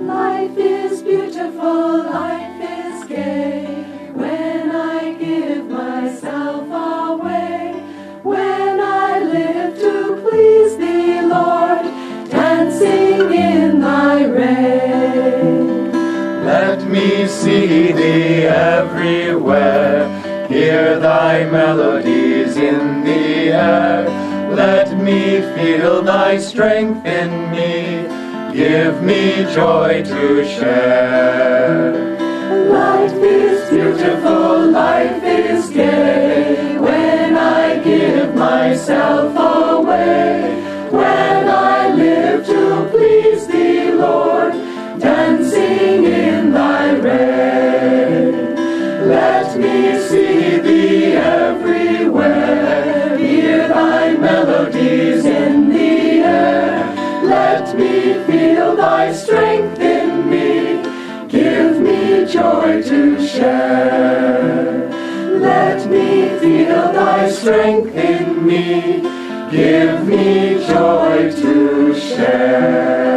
Life is beautiful, life is gay, when I give myself away, when I live to please Thee, Lord, dancing in Thy ray. Let me see Thee everywhere, hear Thy melodies in the air, let me feel Thy strength in me, give me joy to share. Life is beautiful, life is gay, when I give myself away, when I live to please Thee, Lord, dancing in Thy ray. Let me see Thee everywhere, hear Thy melodies in the air, let me feel Thy strength in me, give me joy to share. Let me feel Thy strength in me, give me joy to share.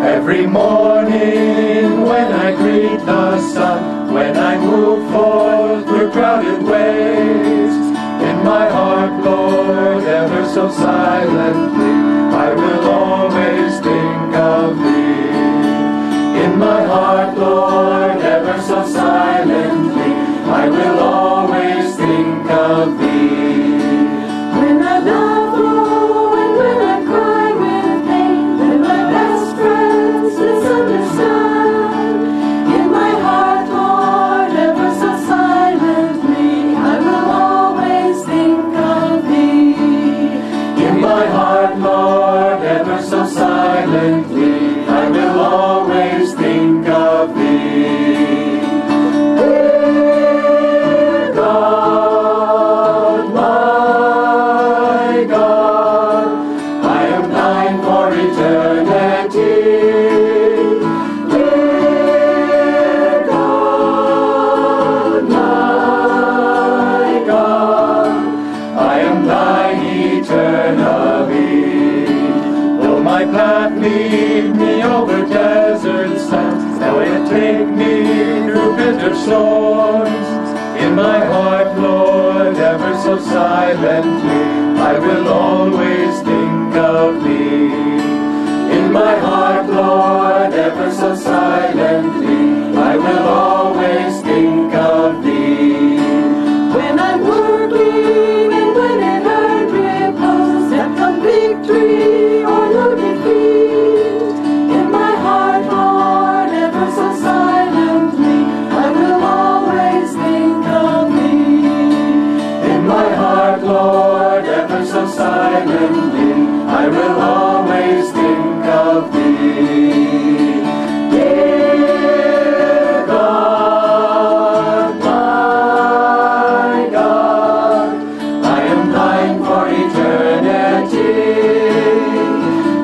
Every morning when I greet the sun, when I move forth through crowded ways, in my heart, Lord, ever so silently, I will always think of Thee. In my heart, Lord, ever so silently, I will always think of Thee. When I love in my heart, Lord, ever so silently, I will always think of Thee. In my heart, Lord, ever so silently, I will always think of Thee. When I'm working and when in hard repose, step on victory or no defeat, in my heart, Lord, ever so silently, Lord, ever so silently, I will always think of Thee. Dear God, my God, I am Thine for eternity.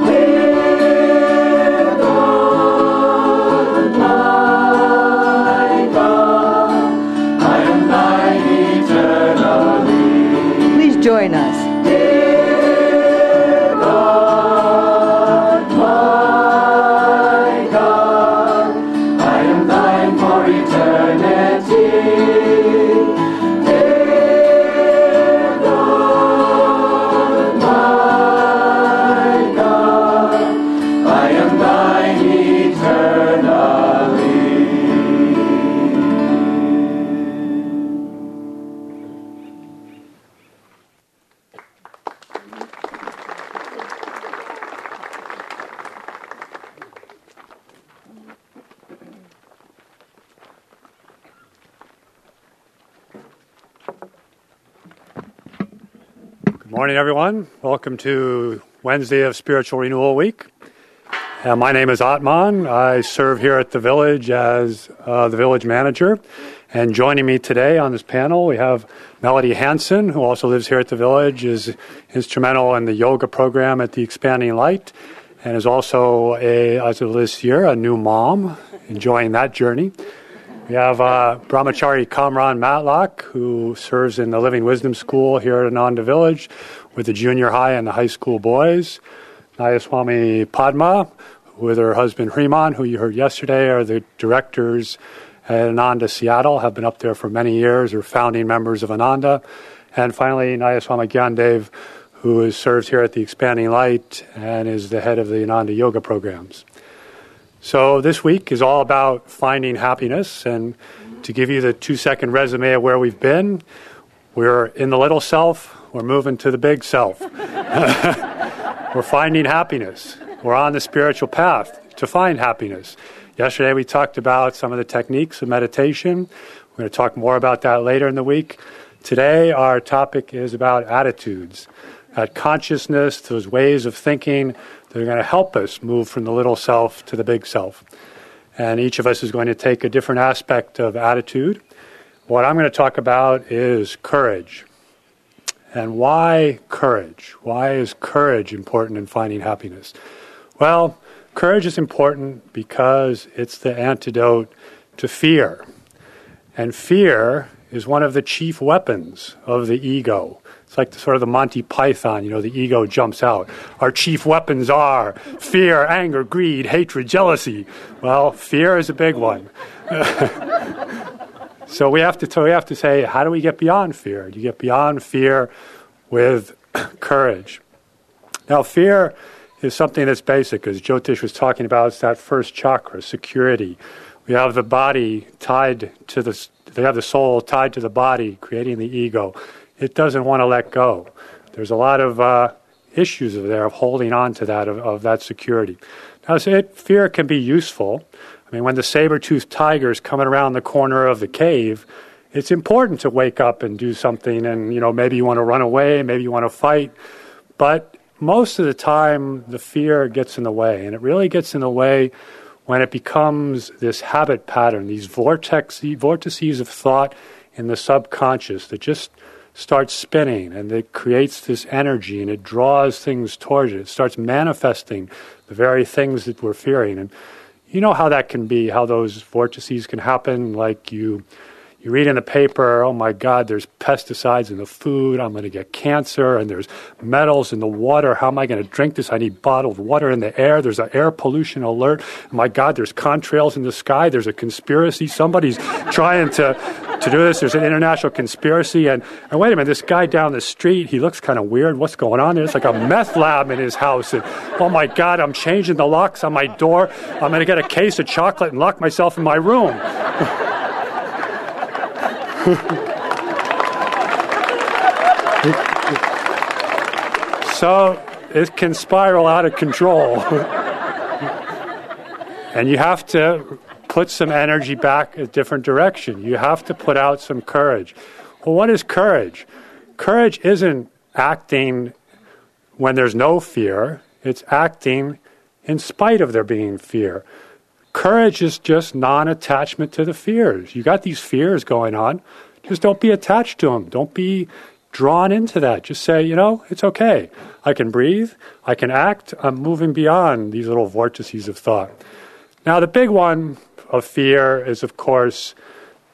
Dear God, my God, I am Thine eternally. Join us. Dear God, my God, I am Thine for eternity. Dear God, my God, I am Thine eternally. Good morning, everyone. Welcome to Wednesday of Spiritual Renewal Week. My name is Atman. I serve here at the Village as the Village Manager. And joining me today on this panel, we have Melody Hanson, who also lives here at the Village, is instrumental in the yoga program at the Expanding Light, and is also, as of this year, a new mom, enjoying that journey. We have Brahmachari Kamran Matlock, who serves in the Living Wisdom School here at Ananda Village with the junior high and the high school boys. Nayaswami Padma, with her husband Hriman, who you heard yesterday, are the directors at Ananda Seattle, have been up there for many years, are founding members of Ananda. And finally, Nayaswami Gyandev, who serves here at the Expanding Light and is the head of the Ananda Yoga programs. So this week is all about finding happiness, and to give you the 2-second resume of where we've been, we're in the little self, we're moving to the big self. We're finding happiness. We're on the spiritual path to find happiness. Yesterday we talked about some of the techniques of meditation. We're going to talk more about that later in the week. Today our topic is about attitudes, that consciousness, those ways of thinking, they're going to help us move from the little self to the big self. And each of us is going to take a different aspect of attitude. What I'm going to talk about is courage. And why courage? Why is courage important in finding happiness? Well, courage is important because it's the antidote to fear. And fear is one of the chief weapons of the ego. It's like the, sort of the Monty Python, you know, the ego jumps out. Our chief weapons are fear, anger, greed, hatred, jealousy. Well, fear is a big one. So we have to say, how do we get beyond fear? You get beyond fear with courage. Now, fear is something that's basic, as Jyotish was talking about. It's that first chakra, security. We have the body tied to the. They have the soul tied to the body, creating the ego. It doesn't want to let go. There's a lot of issues there of holding on to that, of that security. Now, so fear can be useful. I mean, when the saber-toothed tiger's coming around the corner of the cave, it's important to wake up and do something, and, you know, maybe you want to run away, maybe you want to fight, but most of the time, the fear gets in the way, and it really gets in the way when it becomes this habit pattern, these vortices of thought in the subconscious that just starts spinning, and it creates this energy, and it draws things towards it. It starts manifesting the very things that we're fearing. And you know how that can be, how those vortices can happen. Like you read in the paper, oh my God, there's pesticides in the food, I'm going to get cancer, and there's metals in the water, how am I going to drink this? I need bottled water. In the air, there's an air pollution alert. Oh my God, there's contrails in the sky, there's a conspiracy, somebody's trying to do this, there's an international conspiracy, and wait a minute, this guy down the street, he looks kind of weird, what's going on there? It's like a meth lab in his house, and oh my God, I'm changing the locks on my door, I'm going to get a case of chocolate and lock myself in my room. So it can spiral out of control. And you have to put some energy back a different direction. You have to put out some courage. Well, what is courage? Courage isn't acting when there's no fear. It's acting in spite of there being fear. Courage is just non-attachment to the fears. You got these fears going on. Just don't be attached to them. Don't be drawn into that. Just say, you know, it's okay. I can breathe. I can act. I'm moving beyond these little vortices of thought. Now, the big one of fear is, of course,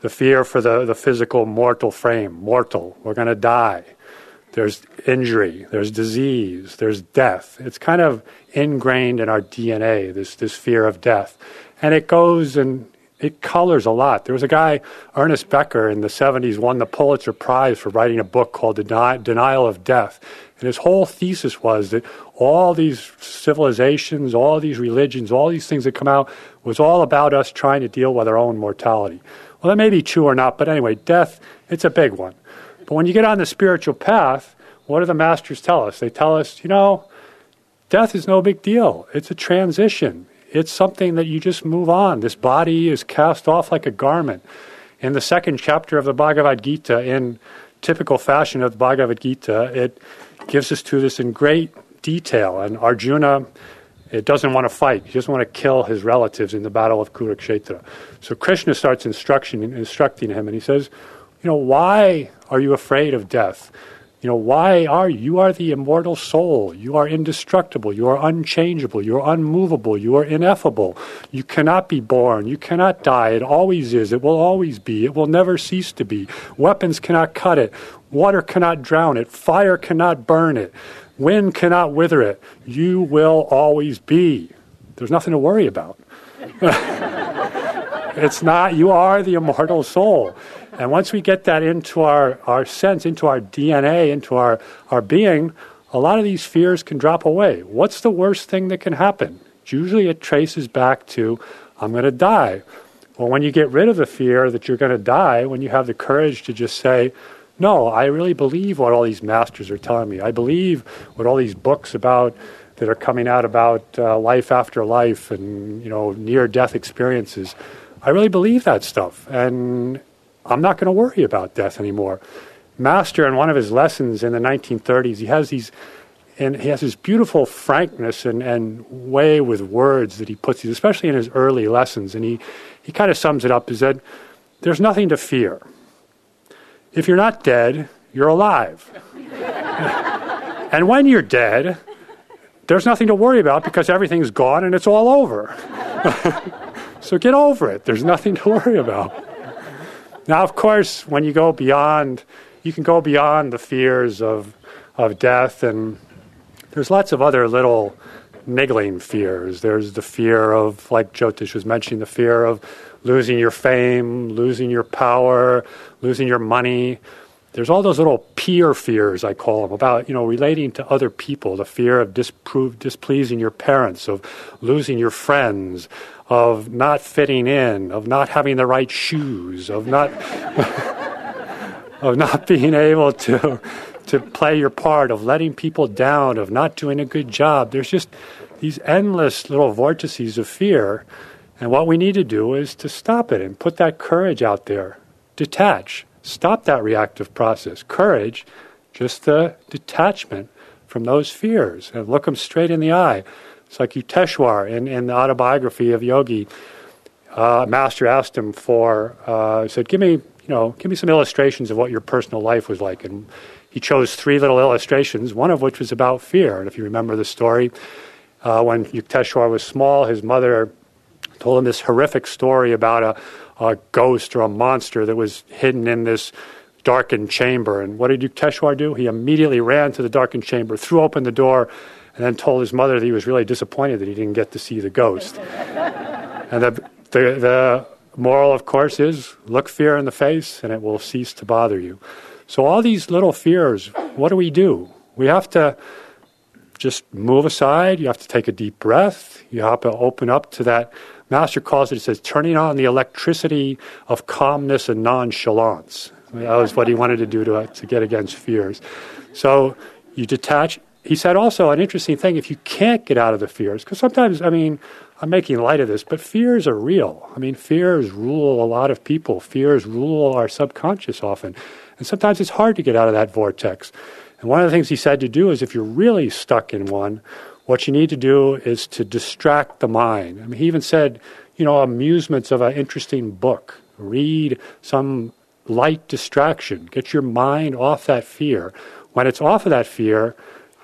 the fear for the physical mortal frame. Mortal. We're going to die. There's injury, there's disease, there's death. It's kind of ingrained in our DNA, this fear of death. And it goes and it colors a lot. There was a guy, Ernest Becker, in the 70s, won the Pulitzer Prize for writing a book called The Denial of Death. And his whole thesis was that all these civilizations, all these religions, all these things that come out was all about us trying to deal with our own mortality. Well, that may be true or not, but anyway, death, it's a big one. But when you get on the spiritual path, what do the masters tell us? They tell us, you know, death is no big deal. It's a transition. It's something that you just move on. This body is cast off like a garment. In the second chapter of the Bhagavad Gita, in typical fashion of the Bhagavad Gita, it gives us to this in great detail. And Arjuna, it doesn't want to fight. He doesn't want to kill his relatives in the battle of Kurukshetra. So Krishna starts instructing him, and he says, you know, why are you afraid of death? why you are the immortal soul. You are indestructible. You are unchangeable. You are unmovable. You are ineffable. You cannot be born. You cannot die. It always is. It will always be. It will never cease to be. Weapons cannot cut it. Water cannot drown it. Fire cannot burn it. Wind cannot wither it. You will always be. There's nothing to worry about. It's not, you are the immortal soul. And once we get that into our sense, into our DNA, into our being, a lot of these fears can drop away. What's the worst thing that can happen? Usually it traces back to, I'm going to die. Well, when you get rid of the fear that you're going to die, when you have the courage to just say, no, I really believe what all these masters are telling me. I believe what all these books about that are coming out about life after life and near-death experiences. I really believe that stuff, and I'm not going to worry about death anymore. Master, in one of his lessons in the 1930s, he has this beautiful frankness and way with words that he puts, especially in his early lessons, and he kind of sums it up. Is that there's nothing to fear. If you're not dead, you're alive, and when you're dead, there's nothing to worry about because everything's gone and it's all over. So get over it. There's nothing to worry about. Now, of course, when you go beyond, you can go beyond the fears of death, and there's lots of other little niggling fears. There's the fear of, like Jyotish was mentioning, the fear of losing your fame, losing your power, losing your money. There's all those little peer fears, I call them, about, relating to other people, the fear of displeasing your parents, of losing your friends, of not fitting in, of not having the right shoes, of not being able to play your part, of letting people down, of not doing a good job. There's just these endless little vortices of fear, and what we need to do is to stop it and put that courage out there, detach. Stop that reactive process. Courage, just the detachment from those fears, and look them straight in the eye. It's like Yukteswar in the Autobiography of Yogi. Master asked him he said, give me some illustrations of what your personal life was like. And he chose three little illustrations, one of which was about fear. And if you remember the story, when Yukteswar was small, his mother told him this horrific story about a ghost or a monster that was hidden in this darkened chamber. And what did Yukteswar do? He immediately ran to the darkened chamber, threw open the door, and then told his mother that he was really disappointed that he didn't get to see the ghost. And the moral, of course, is look fear in the face and it will cease to bother you. So all these little fears, what do? We have to just move aside. You have to take a deep breath. You have to open up to that. Master calls it says, turning on the electricity of calmness and nonchalance. That was what he wanted to do to get against fears. So you detach. He said also an interesting thing, if you can't get out of the fears, because sometimes, I'm making light of this, but fears are real. Fears rule a lot of people. Fears rule our subconscious often. And sometimes it's hard to get out of that vortex. And one of the things he said to do is if you're really stuck in one, what you need to do is to distract the mind. He even said, amusements of an interesting book. Read some light distraction. Get your mind off that fear. When it's off of that fear,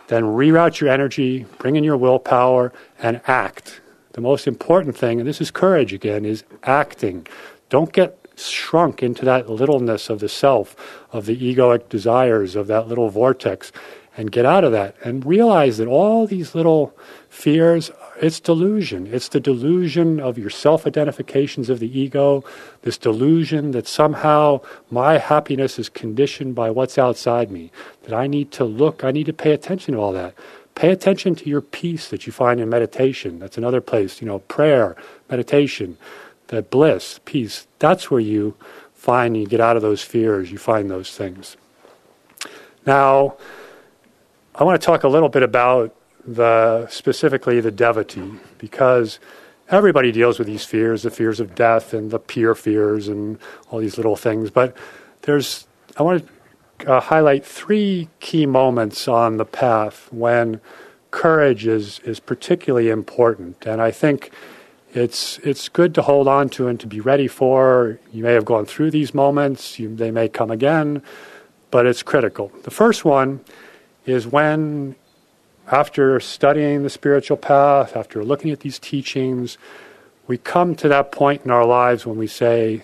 then reroute your energy, bring in your willpower, and act. The most important thing, and this is courage again, is acting. Don't get shrunk into that littleness of the self, of the egoic desires, of that little vortex. And get out of that and realize that all these little fears, it's delusion. It's the delusion of your self-identifications of the ego, this delusion that somehow my happiness is conditioned by what's outside me, that I need to pay attention to all that. Pay attention to your peace that you find in meditation. That's another place, prayer, meditation, the bliss, peace. That's where you find you get out of those fears, you find those things. Now, I want to talk a little bit about specifically the devotee, because everybody deals with these fears, the fears of death and the peer fears and all these little things. But I want to highlight three key moments on the path when courage is particularly important. And I think it's good to hold on to and to be ready for. You may have gone through these moments. They may come again. but it's critical. The first one is when, after studying the spiritual path, after looking at these teachings, we come to that point in our lives when we say,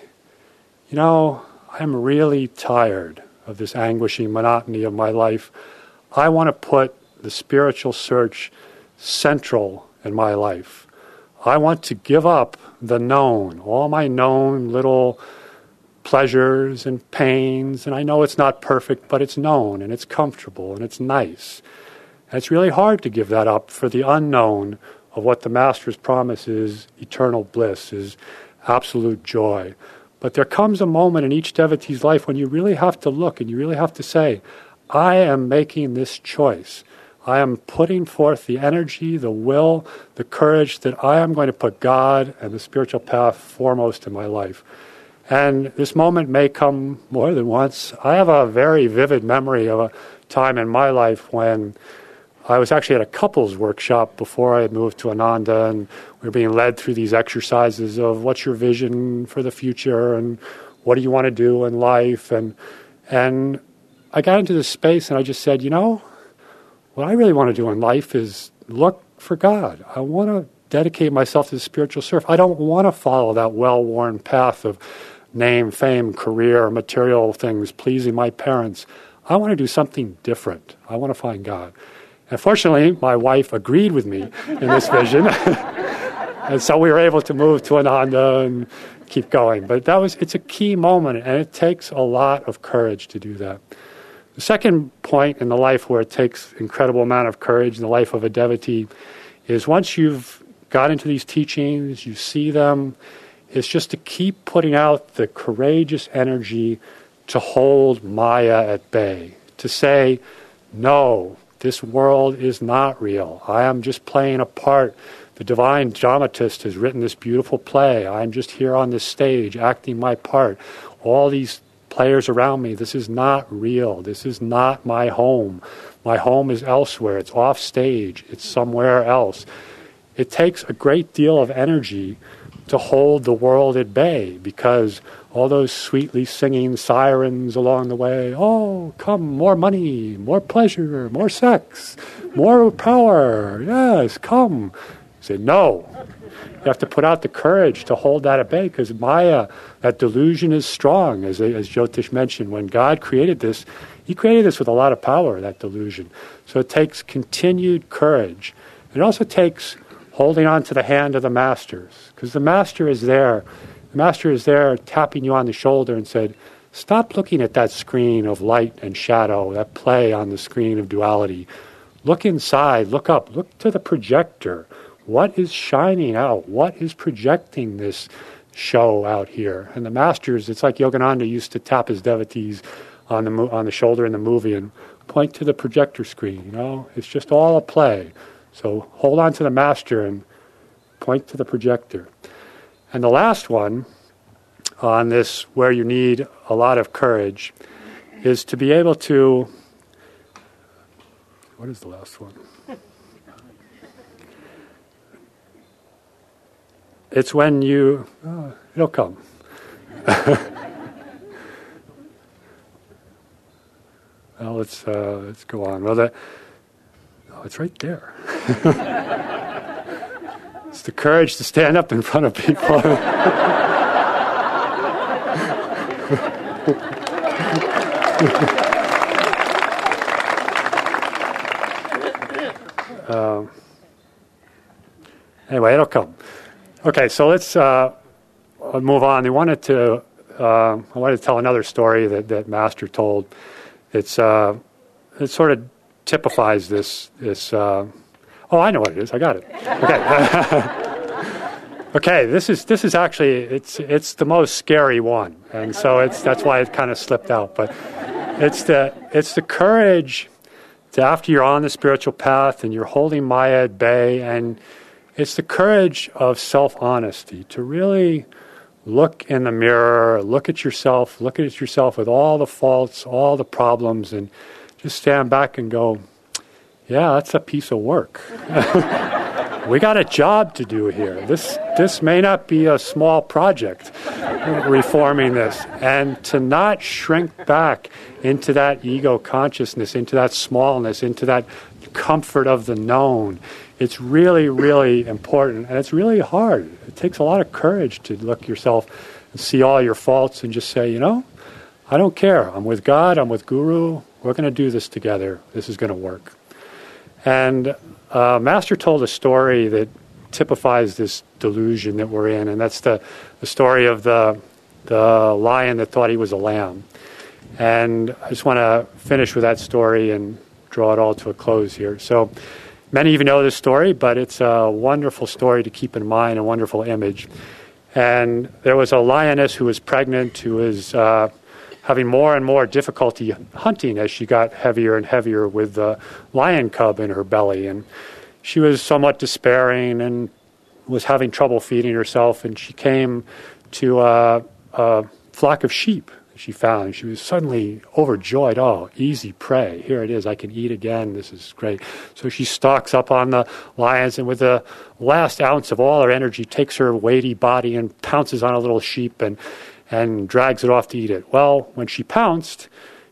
you know, I'm really tired of this anguishing monotony of my life. I want to put the spiritual search central in my life. I want to give up the known, all my known little pleasures and pains, and I know it's not perfect, but it's known, and it's comfortable, and it's nice. And it's really hard to give that up for the unknown of what the Master's promise is, eternal bliss, is absolute joy. But there comes a moment in each devotee's life when you really have to look and you really have to say, I am making this choice. I am putting forth the energy, the will, the courage that I am going to put God and the spiritual path foremost in my life. And this moment may come more than once. I have a very vivid memory of a time in my life when I was actually at a couples workshop before I had moved to Ananda, and we were being led through these exercises of what's your vision for the future and what do you want to do in life. And I got into this space and I just said, you know, what I really want to do in life is look for God. I want to dedicate myself to the spiritual surf. I don't want to follow that well-worn path of name, fame, career, material things, pleasing my parents. I want to do something different. I want to find God. And fortunately, my wife agreed with me in this vision. And so we were able to move to Ananda and keep going. But it's a key moment, and it takes a lot of courage to do that. The second point in the life where it takes incredible amount of courage in the life of a devotee is once you've got into these teachings, you see them, it's just to keep putting out the courageous energy to hold Maya at bay, to say, no, this world is not real. I am just playing a part. The divine dramatist has written this beautiful play. I'm just here on this stage acting my part. All these players around me, this is not real. This is not my home. My home is elsewhere. It's off stage. It's somewhere else. It takes a great deal of energy to hold the world at bay, because all those sweetly singing sirens along the way, oh, come, more money, more pleasure, more sex, more power, yes, come. You say, no. You have to put out the courage to hold that at bay, because Maya, that delusion is strong. As Jyotish mentioned, when God created this, he created this with a lot of power, that delusion. So it takes continued courage. It also takes holding on to the hand of the masters, because the master is there. The master is there tapping you on the shoulder and said, stop looking at that screen of light and shadow, that play on the screen of duality. Look inside, look up, look to the projector. What is shining out? What is projecting this show out here? And the masters, it's like Yogananda used to tap his devotees on the shoulder in the movie and point to the projector screen. You know, it's just all a play. So hold on to the master and point to the projector. And the last one on this, where you need a lot of courage, is to be able to... What is the last one? It's when you, it'll come. Well, let's go on. Well, it's right there. It's the courage to stand up in front of people. Anyway, it'll come. Okay, so let's move on. I wanted to tell another story that Master told. It sort of typifies this. Oh, I know what it is. I got it. Okay. Okay. This is actually it's the most scary one, and so that's why it kind of slipped out. But it's the courage to, after you're on the spiritual path and you're holding Maya at bay, and it's the courage of self-honesty, to really look in the mirror, look at yourself with all the faults, all the problems, and just stand back and go, yeah, that's a piece of work. We got a job to do here. This may not be a small project. reforming this, and to not shrink back into that ego consciousness, into that smallness, into that comfort of the known. It's really, really important, and it's really hard. It takes a lot of courage to look yourself and see all your faults and just say, you know, I don't care. I'm with God. I'm with Guru. We're going to do this together. This is going to work. And Master told a story that typifies this delusion that we're in, and that's the story of the lion that thought he was a lamb. And I just want to finish with that story and draw it all to a close here. So many of you know this story, but it's a wonderful story to keep in mind, a wonderful image. And there was a lioness who was pregnant, who was having more and more difficulty hunting as she got heavier and heavier with the lion cub in her belly. And she was somewhat despairing and was having trouble feeding herself, and she came to a flock of sheep she found. She was suddenly overjoyed. Oh, easy prey. Here it is. I can eat again. This is great. So she stalks up on the lions, and with the last ounce of all her energy, takes her weighty body and pounces on a little sheep and drags it off to eat it. Well, when she pounced,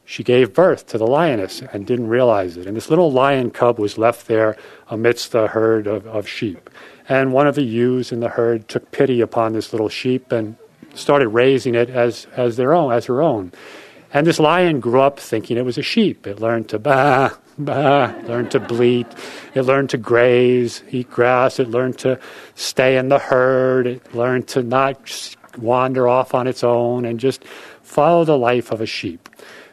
she gave birth to the lioness and didn't realize it. And this little lion cub was left there amidst the herd of sheep. And one of the ewes in the herd took pity upon this little sheep and started raising it as her own. And this lion grew up thinking it was a sheep. It learned to baa, baa, learned to bleat. It learned to graze, eat grass. It learned to stay in the herd. It learned to not wander off on its own and just follow the life of a sheep.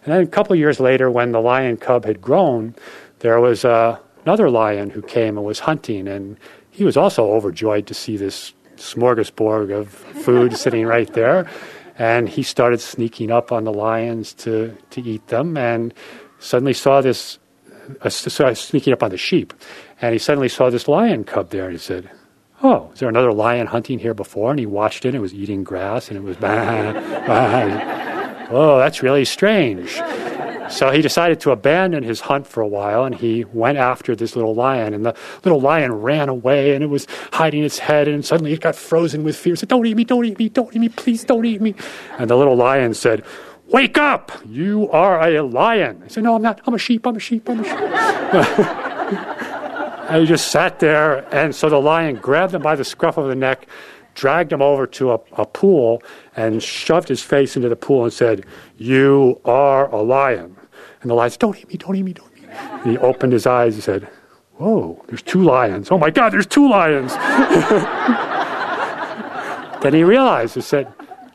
And then a couple of years later, when the lion cub had grown, there was another lion who came and was hunting, and he was also overjoyed to see this smorgasbord of food sitting right there, and he started sneaking up on the lions to eat them, and suddenly saw this sneaking up on the sheep, and he suddenly saw this lion cub there, and he said, oh, is there another lion hunting here before? And he watched it, and it was eating grass, and it was bah, bah. Oh, that's really strange. So he decided to abandon his hunt for a while, and he went after this little lion, and the little lion ran away, and it was hiding its head, and suddenly it got frozen with fear. It said, don't eat me, don't eat me, don't eat me, please don't eat me. And the little lion said, wake up, you are a lion. He said, no, I'm not, I'm a sheep. And he just sat there, and so the lion grabbed him by the scruff of the neck, dragged him over to a pool, and shoved his face into the pool and said, you are a lion. And the lion said, don't eat me, don't eat me, don't eat me. And he opened his eyes and said, whoa, there's two lions. Oh my God, there's two lions. Then he realized, he said,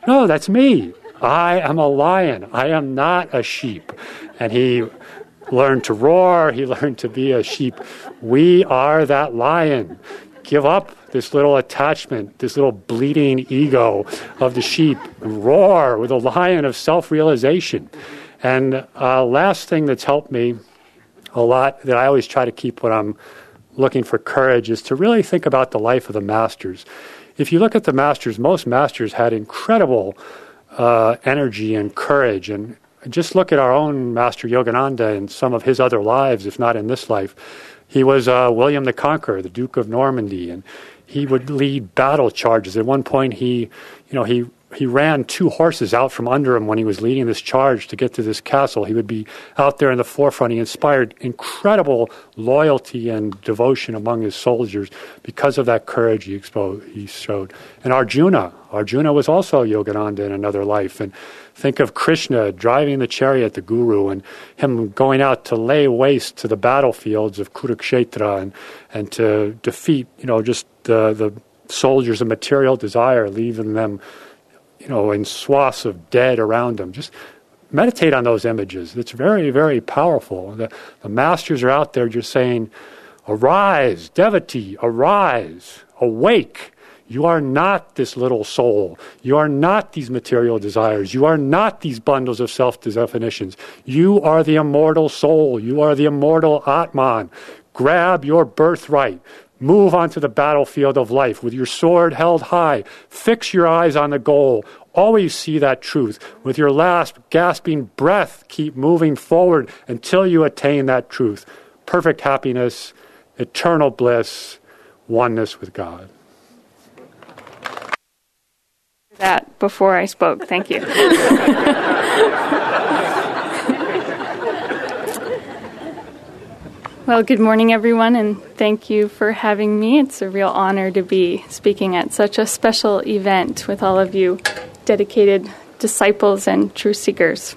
no, that's me. I am a lion. I am not a sheep. And he learned to roar. He learned to be a sheep. We are that lion. Give up this little attachment, this little bleeding ego of the sheep. Roar with a lion of self-realization. And last thing that's helped me a lot, that I always try to keep when I'm looking for courage, is to really think about the life of the masters. If you look at the masters, most masters had incredible energy and courage. And just look at our own Master Yogananda and some of his other lives, if not in this life. He was William the Conqueror, the Duke of Normandy, and he would lead battle charges. At one point, he ran two horses out from under him when he was leading this charge to get to this castle. He would be out there in the forefront. He inspired incredible loyalty and devotion among his soldiers because of that courage he showed. And Arjuna was also Yogananda in another life. And think of Krishna driving the chariot, the Guru, and him going out to lay waste to the battlefields of Kurukshetra and to defeat, just the soldiers of material desire, leaving them, in swaths of dead around them. Just meditate on those images. It's very, very powerful. The masters are out there just saying, arise, devotee, arise, awake. You are not this little soul. You are not these material desires. You are not these bundles of self-definitions. You are the immortal soul. You are the immortal Atman. Grab your birthright. Move onto the battlefield of life with your sword held high. Fix your eyes on the goal. Always see that truth. With your last gasping breath, keep moving forward until you attain that truth. Perfect happiness, eternal bliss, oneness with God. that before I spoke. Thank you. Well, good morning, everyone, and thank you for having me. It's a real honor to be speaking at such a special event with all of you dedicated disciples and true seekers.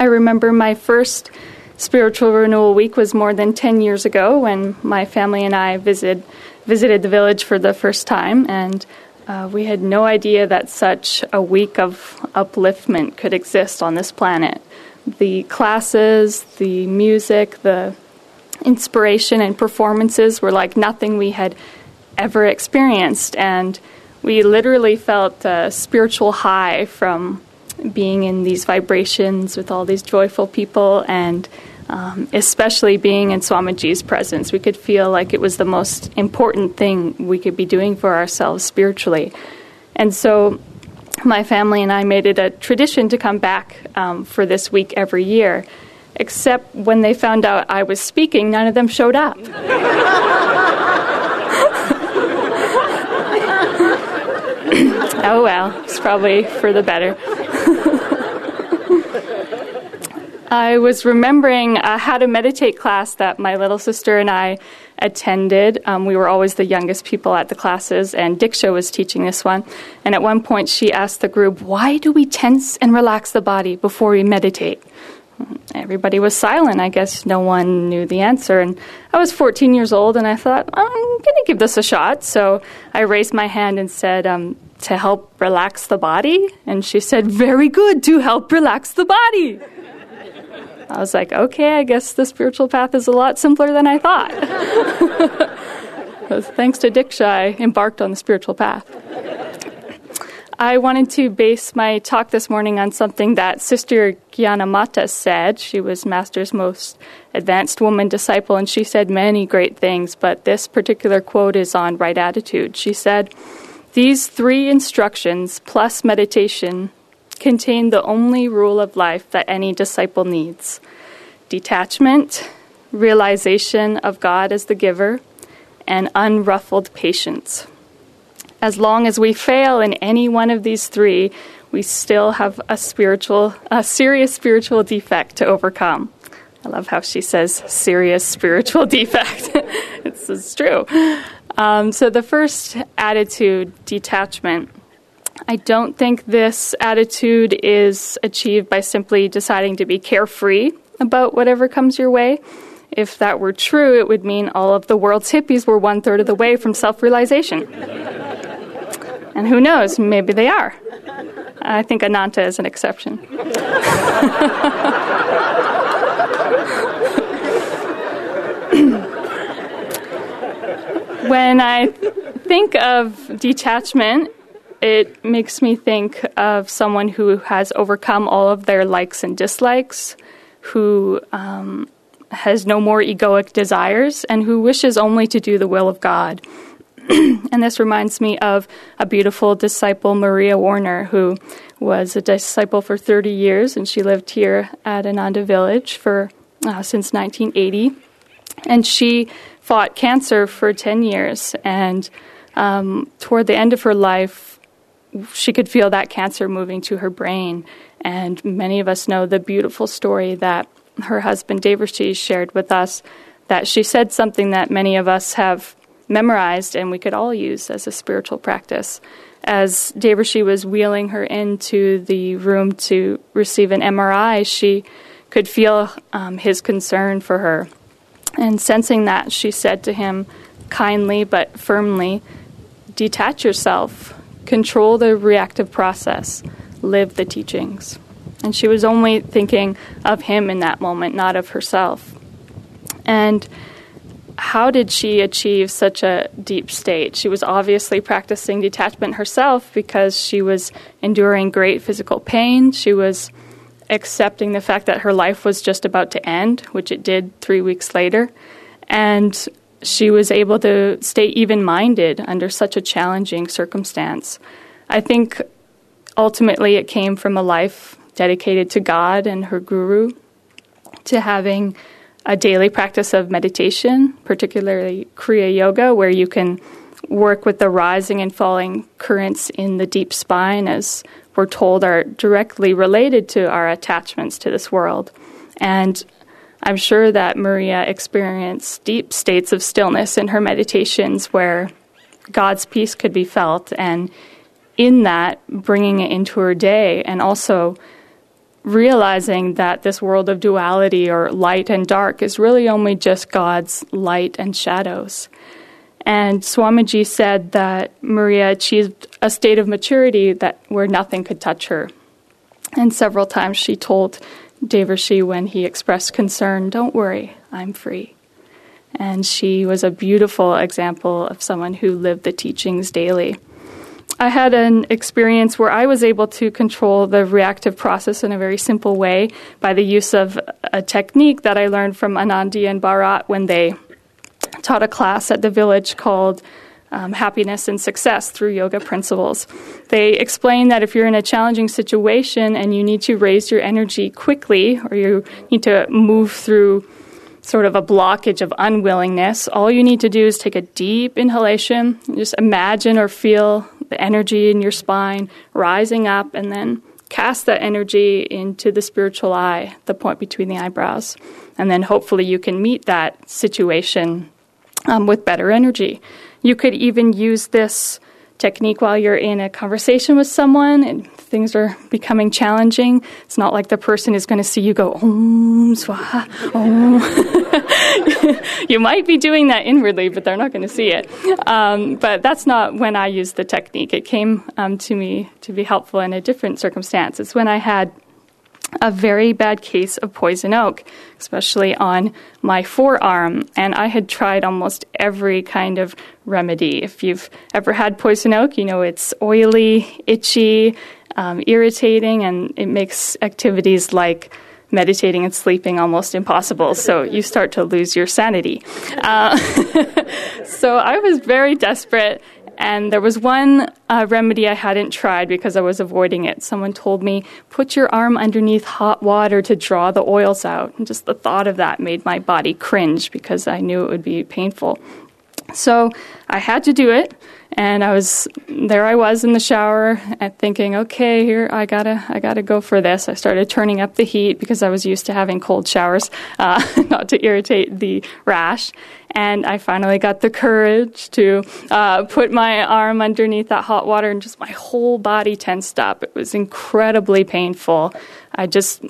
I remember my first Spiritual Renewal Week was more than 10 years ago when my family and I visited the village for the first time, and we had no idea that such a week of upliftment could exist on this planet. The classes, the music, the inspiration and performances were like nothing we had ever experienced, and we literally felt a spiritual high from being in these vibrations with all these joyful people, and especially being in Swamiji's presence. We could feel like it was the most important thing we could be doing for ourselves spiritually. And so my family and I made it a tradition to come back for this week every year, except when they found out I was speaking, none of them showed up. Oh, well, it's probably for the better. I was remembering how to meditate class that my little sister and I attended. We were always the youngest people at the classes, and Diksha was teaching this one. And at one point she asked the group, "Why do we tense and relax the body before we meditate?" Everybody was silent. I guess no one knew the answer. And I was 14 years old, and I thought, I'm going to give this a shot. So I raised my hand and said, "To help relax the body?" And she said, "Very good, to help relax the body." I was like, okay, I guess the spiritual path is a lot simpler than I thought. Thanks to Diksha, I embarked on the spiritual path. I wanted to base my talk this morning on something that Sister Gyanamata said. She was Master's most advanced woman disciple, and she said many great things, but this particular quote is on right attitude. She said, "These three instructions plus meditation contain the only rule of life that any disciple needs: detachment, realization of God as the giver, and unruffled patience. As long as we fail in any one of these three, we still have a serious spiritual defect to overcome." I love how she says serious spiritual defect. It's true. So the first attitude, detachment. I don't think this attitude is achieved by simply deciding to be carefree about whatever comes your way. If that were true, it would mean all of the world's hippies were 1/3 of the way from self-realization. And who knows, maybe they are. I think Ananda is an exception. When I think of detachment, it makes me think of someone who has overcome all of their likes and dislikes, who has no more egoic desires, and who wishes only to do the will of God. And this reminds me of a beautiful disciple, Maria Warner, who was a disciple for 30 years, and she lived here at Ananda Village since 1980. And she fought cancer for 10 years, and toward the end of her life, she could feel that cancer moving to her brain. And many of us know the beautiful story that her husband, Devarshi, shared with us, that she said something that many of us have memorized and we could all use as a spiritual practice. As Devarshi was wheeling her into the room to receive an MRI, she could feel his concern for her. And sensing that, she said to him kindly but firmly, "Detach yourself, control the reactive process, live the teachings." And she was only thinking of him in that moment, not of herself. And how did she achieve such a deep state? She was obviously practicing detachment herself because she was enduring great physical pain. She was accepting the fact that her life was just about to end, which it did 3 weeks later. And she was able to stay even-minded under such a challenging circumstance. I think ultimately it came from a life dedicated to God and her guru, to having a daily practice of meditation, particularly Kriya Yoga, where you can work with the rising and falling currents in the deep spine, as we're told, are directly related to our attachments to this world. And I'm sure that Maria experienced deep states of stillness in her meditations where God's peace could be felt, and in that, bringing it into her day, and also realizing that this world of duality or light and dark is really only just God's light and shadows. And Swamiji said that Maria achieved a state of maturity that where nothing could touch her. And several times she told Devarshi, when he expressed concern, "Don't worry, I'm free." And she was a beautiful example of someone who lived the teachings daily. I had an experience where I was able to control the reactive process in a very simple way by the use of a technique that I learned from Anandi and Bharat when they taught a class at the village called Happiness and Success Through Yoga Principles. They explain that if you're in a challenging situation and you need to raise your energy quickly, or you need to move through sort of a blockage of unwillingness, all you need to do is take a deep inhalation, just imagine or feel the energy in your spine rising up, and then cast that energy into the spiritual eye, the point between the eyebrows. And then hopefully you can meet that situation with better energy. You could even use this technique while you're in a conversation with someone and things are becoming challenging. It's not like the person is going to see you go, "Om Swaha, Om." You might be doing that inwardly, but they're not going to see it. But that's not when I used the technique. It came to me to be helpful in a different circumstance. It's when I had a very bad case of poison oak, especially on my forearm. And I had tried almost every kind of remedy. If you've ever had poison oak, you know it's oily, itchy, irritating, and it makes activities like meditating and sleeping almost impossible. So you start to lose your sanity. So I was very desperate. And there was one remedy I hadn't tried because I was avoiding it. Someone told me, "Put your arm underneath hot water to draw the oils out." And just the thought of that made my body cringe because I knew it would be painful. So I had to do it. And I was in the shower and thinking, okay, here, I gotta go for this. I started turning up the heat because I was used to having cold showers, not to irritate the rash. And I finally got the courage to put my arm underneath that hot water, and just my whole body tensed up. It was incredibly painful.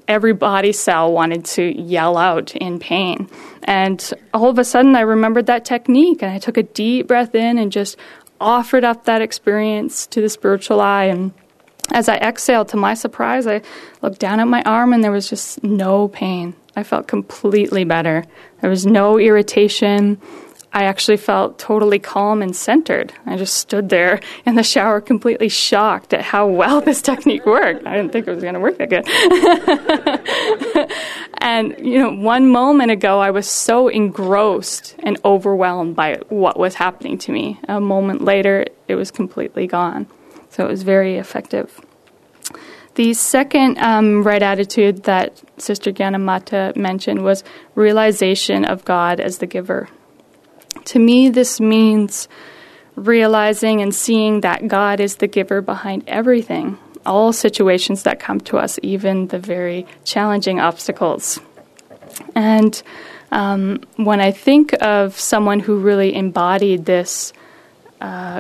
Every body cell wanted to yell out in pain. And all of a sudden I remembered that technique, and I took a deep breath in and just offered up that experience to the spiritual eye. And as I exhaled, to my surprise, I looked down at my arm and there was just no pain. I felt completely better. There was no irritation. I actually felt totally calm and centered. I just stood there in the shower completely shocked at how well this technique worked. I didn't think it was going to work that good. And, one moment ago, I was so engrossed and overwhelmed by what was happening to me. A moment later, it was completely gone. So it was very effective. The second right attitude that Sister Gyanamata mentioned was realization of God as the giver. To me, this means realizing and seeing that God is the giver behind everything, all situations that come to us, even the very challenging obstacles. And when I think of someone who really embodied this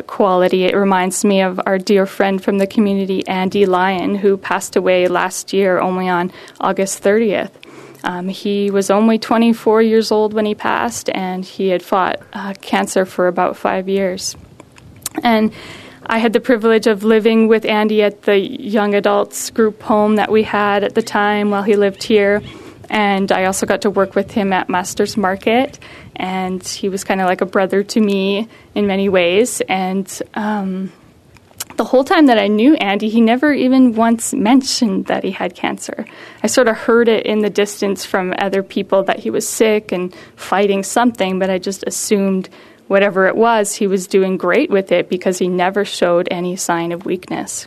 quality, it reminds me of our dear friend from the community, Andy Lyon, who passed away last year only on August 30th. He was only 24 years old when he passed, and he had fought cancer for about 5 years. And I had the privilege of living with Andy at the young adults group home that we had at the time while he lived here. And I also got to work with him at Master's Market, and he was kind of like a brother to me in many ways. And the whole time that I knew Andy, he never even once mentioned that he had cancer. I sort of heard it in the distance from other people that he was sick and fighting something, but I just assumed whatever it was, he was doing great with it because he never showed any sign of weakness.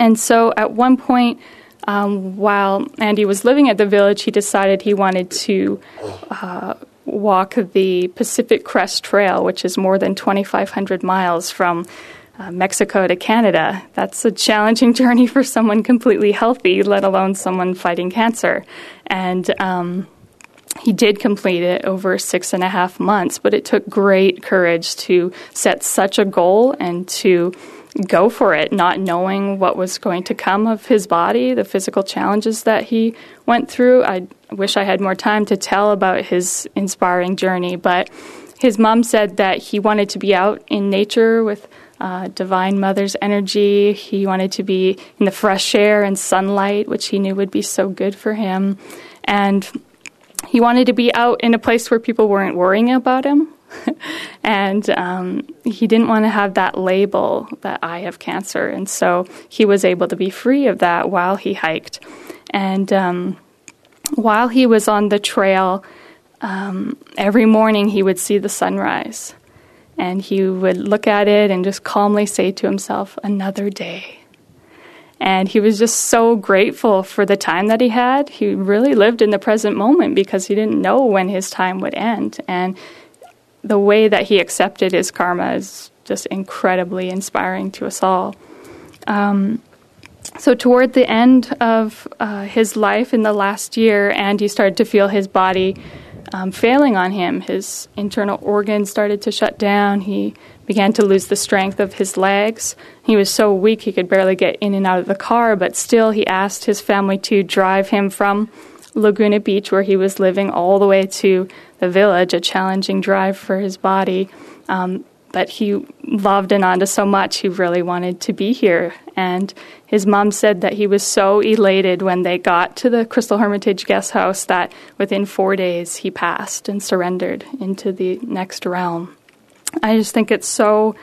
And so at one point, While Andy was living at the village, he decided he wanted to walk the Pacific Crest Trail, which is more than 2,500 miles from Mexico to Canada. That's a challenging journey for someone completely healthy, let alone someone fighting cancer. And he did complete it over 6.5 months, but it took great courage to set such a goal and to go for it, not knowing what was going to come of his body, the physical challenges that he went through. I wish I had more time to tell about his inspiring journey, but his mom said that he wanted to be out in nature with Divine Mother's energy. He wanted to be in the fresh air and sunlight, which he knew would be so good for him. And he wanted to be out in a place where people weren't worrying about him. And he didn't want to have that label that I have cancer. And so he was able to be free of that while he hiked. And while he was on the trail, every morning he would see the sunrise. And he would look at it and just calmly say to himself, another day. And he was just so grateful for the time that he had. He really lived in the present moment because he didn't know when his time would end. And the way that he accepted his karma is just incredibly inspiring to us all. So toward the end of his life in the last year, Andy started to feel his body failing on him. His internal organs started to shut down. He began to lose the strength of his legs. He was so weak he could barely get in and out of the car, but still he asked his family to drive him from Laguna Beach, where he was living, all the way to the village, a challenging drive for his body. But he loved Ananda so much, he really wanted to be here. And his mom said that he was so elated when they got to the Crystal Hermitage guest house that within 4 days he passed and surrendered into the next realm. I just think it's so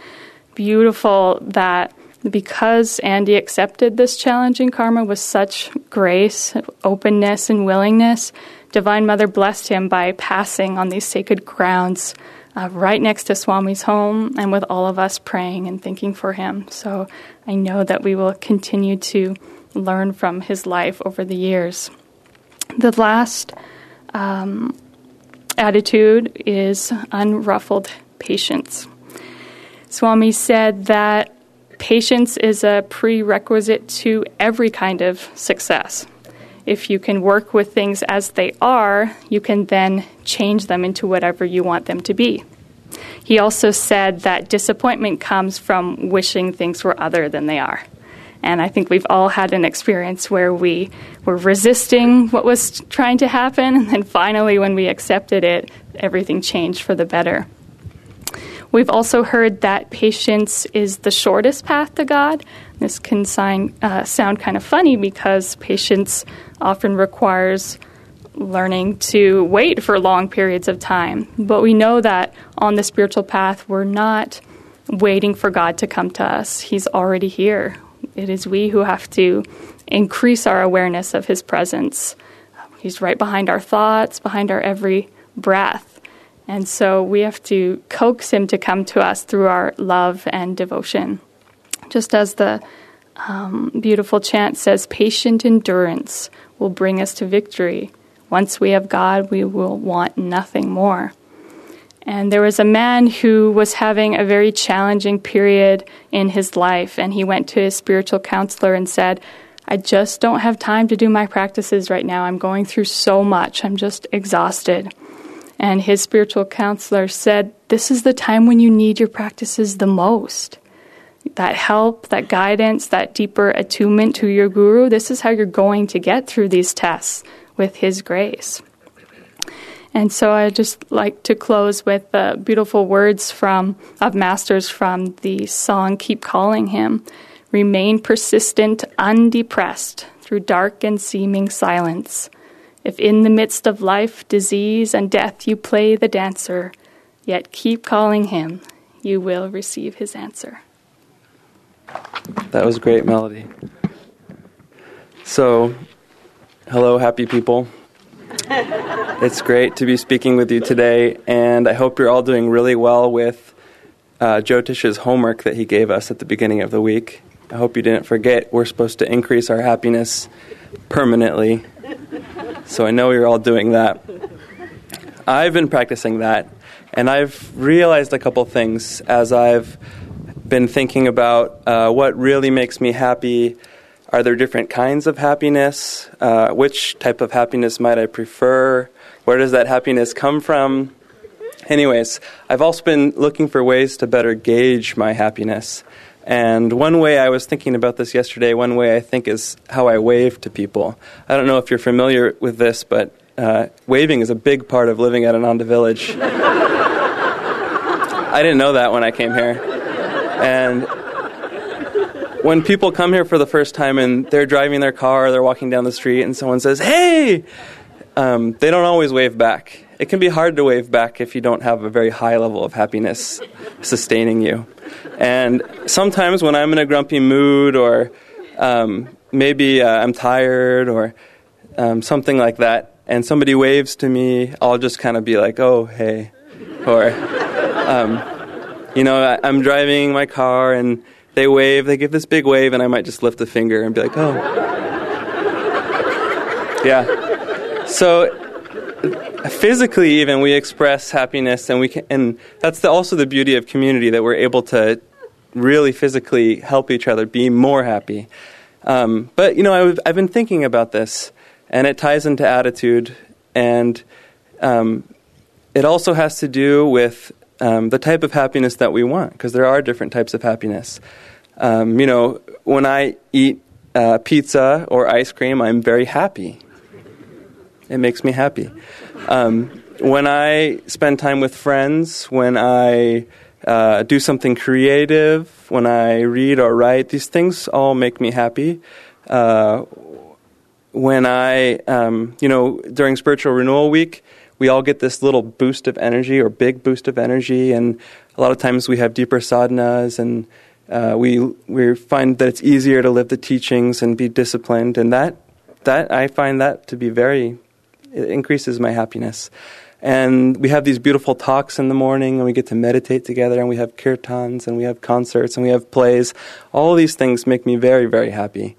beautiful that because Andy accepted this challenging karma with such grace, openness, and willingness, Divine Mother blessed him by passing on these sacred grounds right next to Swami's home, and with all of us praying and thinking for him. So I know that we will continue to learn from his life over the years. The last attitude is unruffled patience. Swami said that patience is a prerequisite to every kind of success. If you can work with things as they are, you can then change them into whatever you want them to be. He also said that disappointment comes from wishing things were other than they are. And I think we've all had an experience where we were resisting what was trying to happen, and then finally when we accepted it, everything changed for the better. We've also heard that patience is the shortest path to God. This can sound kind of funny because patience often requires learning to wait for long periods of time. But we know that on the spiritual path, we're not waiting for God to come to us. He's already here. It is we who have to increase our awareness of His presence. He's right behind our thoughts, behind our every breath. And so we have to coax Him to come to us through our love and devotion. Just as the beautiful chant says, patient endurance will bring us to victory. Once we have God, we will want nothing more. And there was a man who was having a very challenging period in his life, and he went to his spiritual counselor and said, I just don't have time to do my practices right now. I'm going through so much. I'm just exhausted. And his spiritual counselor said, this is the time when you need your practices the most. That help, that guidance, that deeper attunement to your guru, this is how you're going to get through these tests with his grace. And so I just like to close with the beautiful words of Masters from the song Keep Calling Him. Remain persistent, undepressed, through dark and seeming silence. If in the midst of life, disease, and death you play the dancer, yet keep calling him, you will receive his answer. That was a great melody. So, hello, happy people. It's great to be speaking with you today, and I hope you're all doing really well with Jyotish's homework that he gave us at the beginning of the week. I hope you didn't forget, we're supposed to increase our happiness permanently. So I know you're all doing that. I've been practicing that, and I've realized a couple things as I've been thinking about what really makes me happy. Are there different kinds of happiness? Which type of happiness might I prefer? Where does that happiness come from? Anyways, I've also been looking for ways to better gauge my happiness. And one way I was thinking about this yesterday, one way I think is how I wave to people. I don't know if you're familiar with this, but waving is a big part of living at Ananda Village. I didn't know that when I came here. And when people come here for the first time and they're driving their car, they're walking down the street, and someone says, "Hey!" They don't always wave back. It can be hard to wave back if you don't have a very high level of happiness sustaining you. And sometimes when I'm in a grumpy mood or maybe I'm tired or something like that, and somebody waves to me, I'll just kind of be like, "Oh, hey." Or, I'm driving my car and they wave, they give this big wave, and I might just lift a finger and be like, "Oh." Yeah. So physically even, we express happiness, and that's also the beauty of community, that we're able to really physically help each other be more happy. But I've been thinking about this, and it ties into attitude, and it also has to do with the type of happiness that we want, because there are different types of happiness. When I eat pizza or ice cream, I'm very happy. It makes me happy. When I spend time with friends, when I do something creative, when I read or write, these things all make me happy. When I, during Spiritual Renewal Week, we all get this little boost of energy or big boost of energy, and a lot of times we have deeper sadhanas, and we find that it's easier to live the teachings and be disciplined, and that I find that to be it increases my happiness. And we have these beautiful talks in the morning, and we get to meditate together, and we have kirtans, and we have concerts, and we have plays. All of these things make me very, very happy.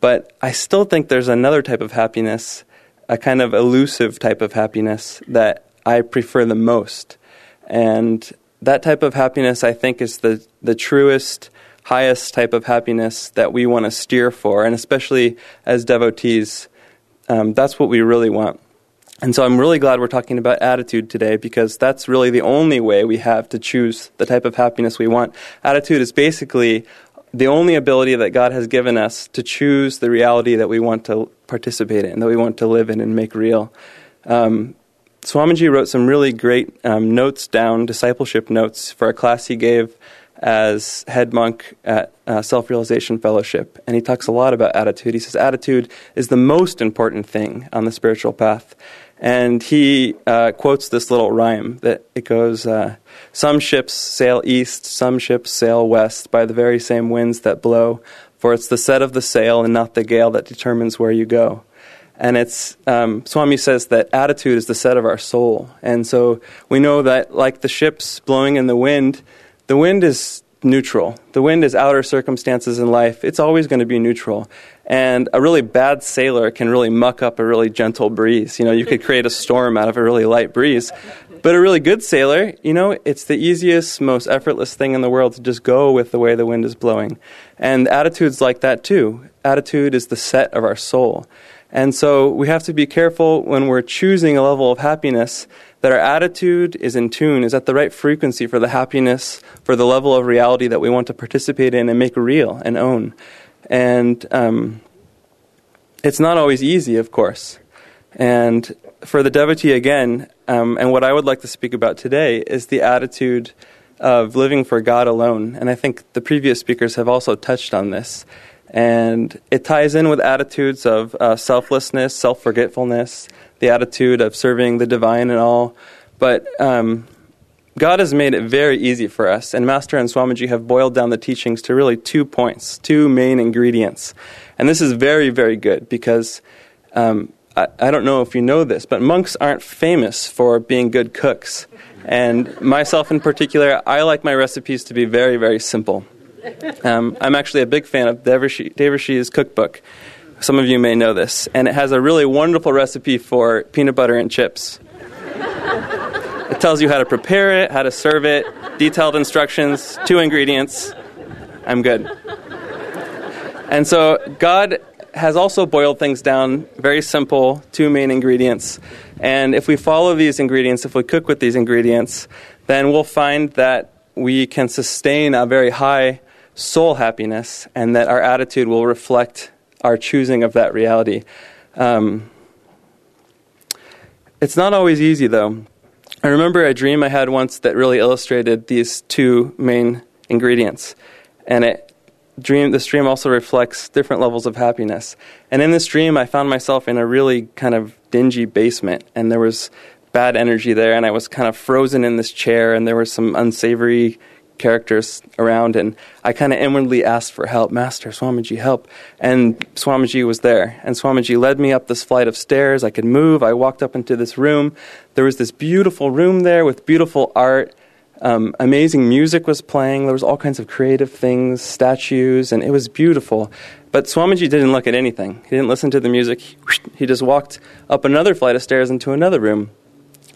But I still think there's another type of happiness, a kind of elusive type of happiness that I prefer the most. And that type of happiness, I think, is the truest, highest type of happiness that we want to steer for. And especially as devotees, that's what we really want. And so I'm really glad we're talking about attitude today, because that's really the only way we have to choose the type of happiness we want. Attitude is basically the only ability that God has given us to choose the reality that we want to participate in, that we want to live in and make real. Swamiji wrote some really great notes down, discipleship notes, for a class he gave as head monk at Self-Realization Fellowship. And he talks a lot about attitude. He says attitude is the most important thing on the spiritual path. And he quotes this little rhyme that it goes, "Some ships sail east, some ships sail west, by the very same winds that blow, for it's the set of the sail and not the gale that determines where you go." And it's Swami says that attitude is the set of our soul. And so we know that, like the ships blowing in the wind is neutral. The wind is outer circumstances in life. It's always going to be neutral. And a really bad sailor can really muck up a really gentle breeze. You could create a storm out of a really light breeze. But a really good sailor, it's the easiest, most effortless thing in the world to just go with the way the wind is blowing. And attitude's like that too. Attitude is the set of our soul. And so we have to be careful when we're choosing a level of happiness that our attitude is in tune, is at the right frequency for the happiness, for the level of reality that we want to participate in and make real and own. And it's not always easy, of course. And for the devotee again, and what I would like to speak about today is the attitude of living for God alone. And I think the previous speakers have also touched on this. And it ties in with attitudes of selflessness, self-forgetfulness, the attitude of serving the divine and all. But God has made it very easy for us. And Master and Swamiji have boiled down the teachings to really 2 points, 2 main ingredients. And this is very, very good, because I don't know if you know this, but monks aren't famous for being good cooks. And myself in particular, I like my recipes to be very, very simple. I'm actually a big fan of Devarshi's cookbook. Some of you may know this. And it has a really wonderful recipe for peanut butter and chips. It tells you how to prepare it, how to serve it, detailed instructions, 2 ingredients. I'm good. And so God has also boiled things down, very simple, 2 main ingredients. And if we follow these ingredients, if we cook with these ingredients, then we'll find that we can sustain a very high soul happiness and that our attitude will reflect our choosing of that reality. It's not always easy, though. I remember a dream I had once that really illustrated these 2 main ingredients. And this dream also reflects different levels of happiness. And in this dream, I found myself in a really kind of dingy basement, and there was bad energy there, and I was kind of frozen in this chair, and there were some unsavory characters around, and I kind of inwardly asked for help. Master, Swamiji, help. And Swamiji was there, and Swamiji led me up this flight of stairs. I could move. I walked up into this room. There was this beautiful room there with beautiful art. Amazing music was playing. There was all kinds of creative things, statues, and it was beautiful. But Swamiji didn't look at anything. He didn't listen to the music. He just walked up another flight of stairs into another room.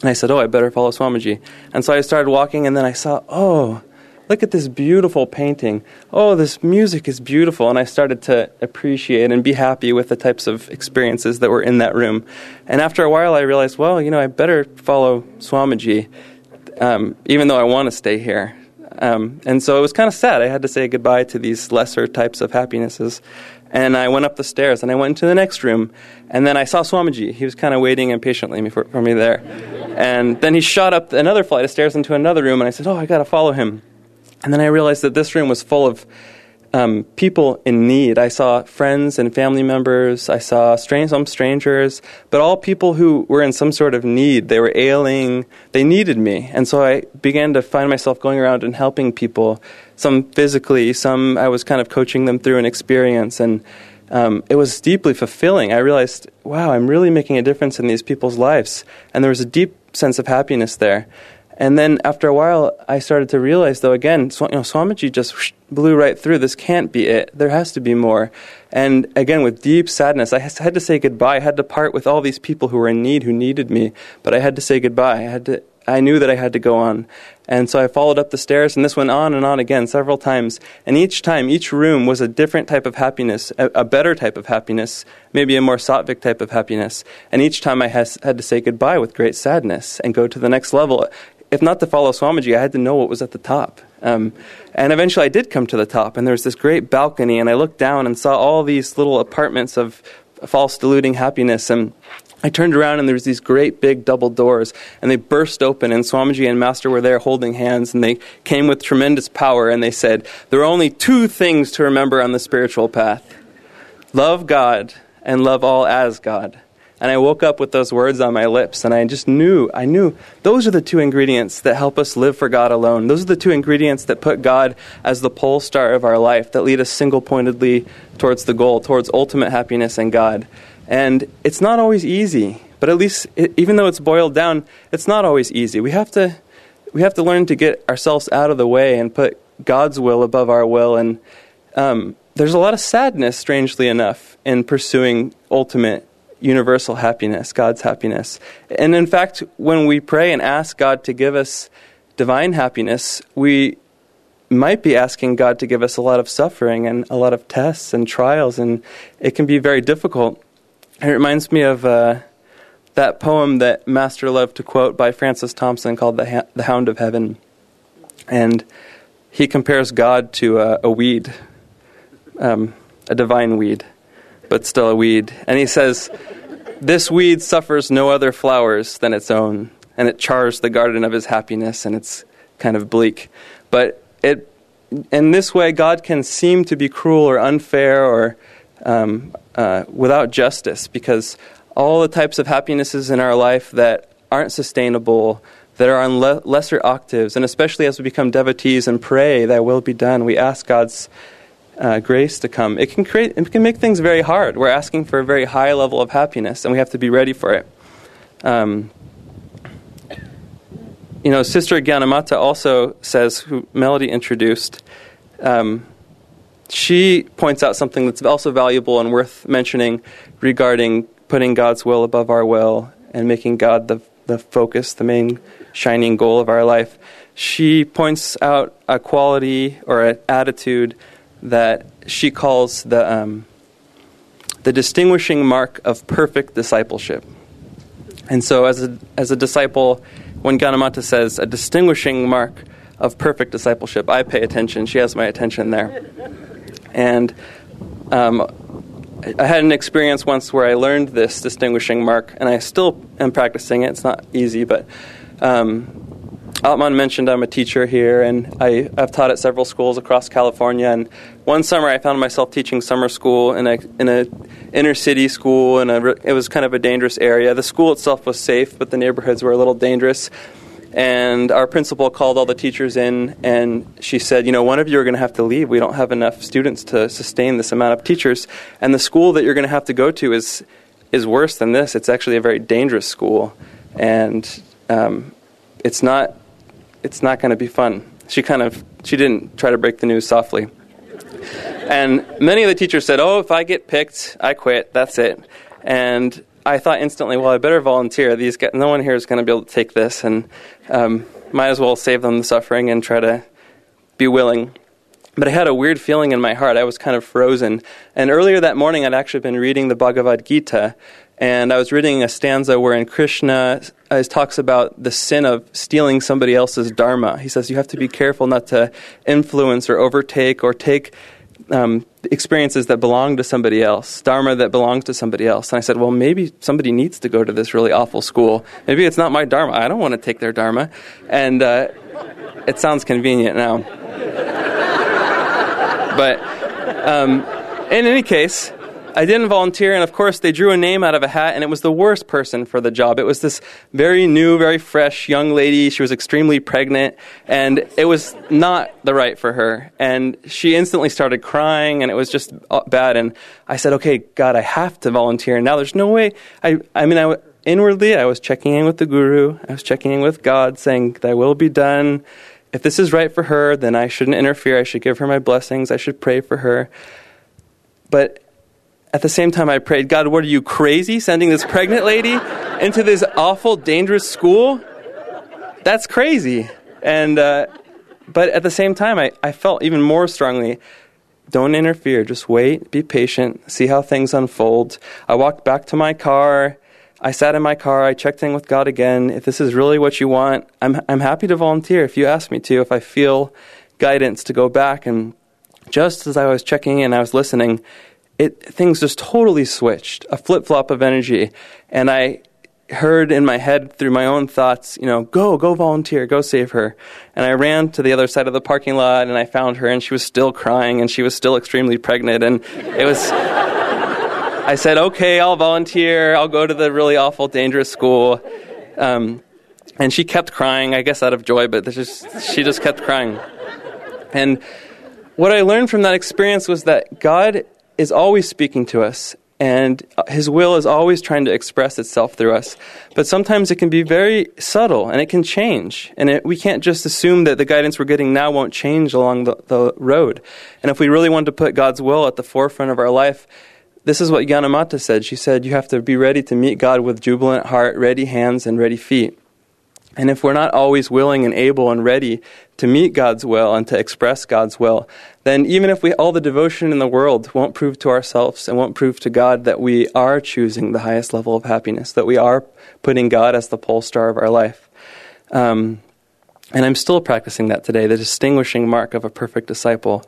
And I said, I better follow Swamiji. And so I started walking, and then I saw, look at this beautiful painting. Oh, this music is beautiful. And I started to appreciate and be happy with the types of experiences that were in that room. And after a while, I realized, I better follow Swamiji, even though I want to stay here. And so it was kind of sad. I had to say goodbye to these lesser types of happinesses. And I went up the stairs, and I went into the next room. And then I saw Swamiji. He was kind of waiting impatiently for me there. And then he shot up another flight of stairs into another room, and I said, I got to follow him. And then I realized that this room was full of people in need. I saw friends and family members. I saw some strangers, but all people who were in some sort of need. They were ailing. They needed me. And so I began to find myself going around and helping people, some physically, some I was kind of coaching them through an experience. And it was deeply fulfilling. I realized, I'm really making a difference in these people's lives. And there was a deep sense of happiness there. And then after a while, I started to realize, though, again, Swamiji just blew right through. This can't be it. There has to be more. And again, with deep sadness, I had to say goodbye. I had to part with all these people who were in need, who needed me. But I had to say goodbye. I knew that I had to go on. And so I followed up the stairs, and this went on and on again several times. And each time, each room was a different type of happiness, a better type of happiness, maybe a more sattvic type of happiness. And each time I had to say goodbye with great sadness and go to the next level. If not to follow Swamiji, I had to know what was at the top. And eventually I did come to the top, and there was this great balcony, and I looked down and saw all these little apartments of false deluding happiness. And I turned around, and there was these great big double doors, and they burst open, and Swamiji and Master were there holding hands, and they came with tremendous power, and they said, there are only 2 things to remember on the spiritual path. Love God and love all as God. And I woke up with those words on my lips, and I just knew, those are the 2 ingredients that help us live for God alone. Those are the 2 ingredients that put God as the pole star of our life, that lead us single-pointedly towards the goal, towards ultimate happiness in God. And it's not always easy, but at least, even though it's boiled down, it's not always easy. We have to learn to get ourselves out of the way and put God's will above our will. And there's a lot of sadness, strangely enough, in pursuing ultimate universal happiness, God's happiness. And in fact, when we pray and ask God to give us divine happiness, we might be asking God to give us a lot of suffering and a lot of tests and trials, and it can be very difficult. It reminds me of that poem that Master loved to quote by Francis Thompson called The Hound of Heaven. And he compares God to a weed, a divine weed, but still a weed. And he says, this weed suffers no other flowers than its own, and it chars the garden of his happiness, and it's kind of bleak. But in this way, God can seem to be cruel or unfair or without justice, because all the types of happinesses in our life that aren't sustainable, that are on lesser octaves, and especially as we become devotees and pray, thy will be done, we ask God's grace to come. It can make things very hard. We're asking for a very high level of happiness, and we have to be ready for it. Sister Gyanamata also says, who Melody introduced, she points out something that's also valuable and worth mentioning regarding putting God's will above our will and making God the focus, the main shining goal of our life. She points out a quality or an attitude that she calls the distinguishing mark of perfect discipleship. And so as a disciple, when Gyanamata says a distinguishing mark of perfect discipleship, I pay attention. She has my attention there. And I had an experience once where I learned this distinguishing mark, and I still am practicing it. It's not easy, but Atman mentioned I'm a teacher here, and I've taught at several schools across California. And one summer I found myself teaching summer school in a inner city school, and it was kind of a dangerous area. The school itself was safe, but the neighborhoods were a little dangerous. And our principal called all the teachers in, and she said, one of you are going to have to leave. We don't have enough students to sustain this amount of teachers. And the school that you're going to have to go to is worse than this. It's actually a very dangerous school, and it's not going to be fun. She didn't try to break the news softly. And many of the teachers said, if I get picked, I quit. That's it. And I thought instantly, I better volunteer. These guys, no one here is going to be able to take this, and might as well save them the suffering and try to be willing. But I had a weird feeling in my heart. I was kind of frozen. And earlier that morning, I'd actually been reading the Bhagavad Gita, and I was reading a stanza wherein Krishna talks about the sin of stealing somebody else's dharma. He says you have to be careful not to influence or overtake or take experiences that belong to somebody else, dharma that belongs to somebody else. And I said, maybe somebody needs to go to this really awful school. Maybe it's not my dharma. I don't want to take their dharma. And it sounds convenient now. But in any case, I didn't volunteer, and of course they drew a name out of a hat, and it was the worst person for the job. It was this very new, very fresh young lady. She was extremely pregnant, and it was not the right for her. And she instantly started crying, and it was just bad. And I said, okay, God, I have to volunteer. And now there's no way. I mean, inwardly I was checking in with the guru. I was checking in with God, saying, thy will be done. If this is right for her, then I shouldn't interfere. I should give her my blessings. I should pray for her. But at the same time, I prayed, God, what, are you crazy sending this pregnant lady into this awful, dangerous school? That's crazy. And but at the same time, I felt even more strongly, don't interfere. Just wait. Be patient. See how things unfold. I walked back to my car. I sat in my car. I checked in with God again. If this is really what you want, I'm happy to volunteer if you ask me to, if I feel guidance to go back. And just as I was checking in, I was listening, things just totally switched, a flip-flop of energy. And I heard in my head through my own thoughts, go volunteer, go save her. And I ran to the other side of the parking lot, and I found her, and she was still crying, and she was still extremely pregnant. And it was, I said, okay, I'll volunteer. I'll go to the really awful, dangerous school. And she kept crying, I guess out of joy, but she just kept crying. And what I learned from that experience was that God is always speaking to us, and his will is always trying to express itself through us. But sometimes it can be very subtle, and it can change. And we can't just assume that the guidance we're getting now won't change along the road. And if we really want to put God's will at the forefront of our life, this is what Gyanamata said. She said, you have to be ready to meet God with jubilant heart, ready hands, and ready feet. And if we're not always willing and able and ready to meet God's will and to express God's will, then even if all the devotion in the world won't prove to ourselves and won't prove to God that we are choosing the highest level of happiness, that we are putting God as the pole star of our life. And I'm still practicing that today, the distinguishing mark of a perfect disciple.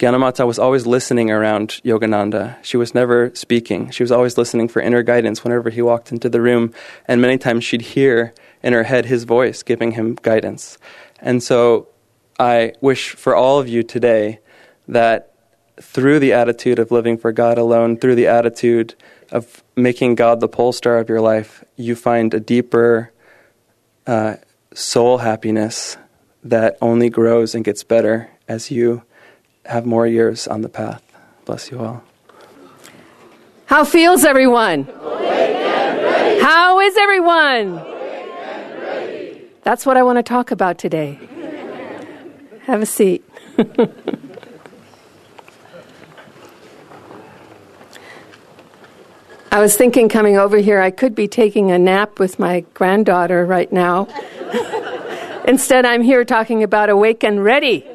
Gyanamata was always listening around Yogananda. She was never speaking. She was always listening for inner guidance whenever he walked into the room. And many times she'd hear in her head his voice giving him guidance. And so I wish for all of you today that through the attitude of living for God alone, through the attitude of making God the pole star of your life, you find a deeper soul happiness that only grows and gets better as you have more years on the path. Bless you all. How feels everyone? How is everyone? That's what I want to talk about today. Have a seat. I was thinking coming over here, I could be taking a nap with my granddaughter right now. Instead, I'm here talking about Awake and Ready.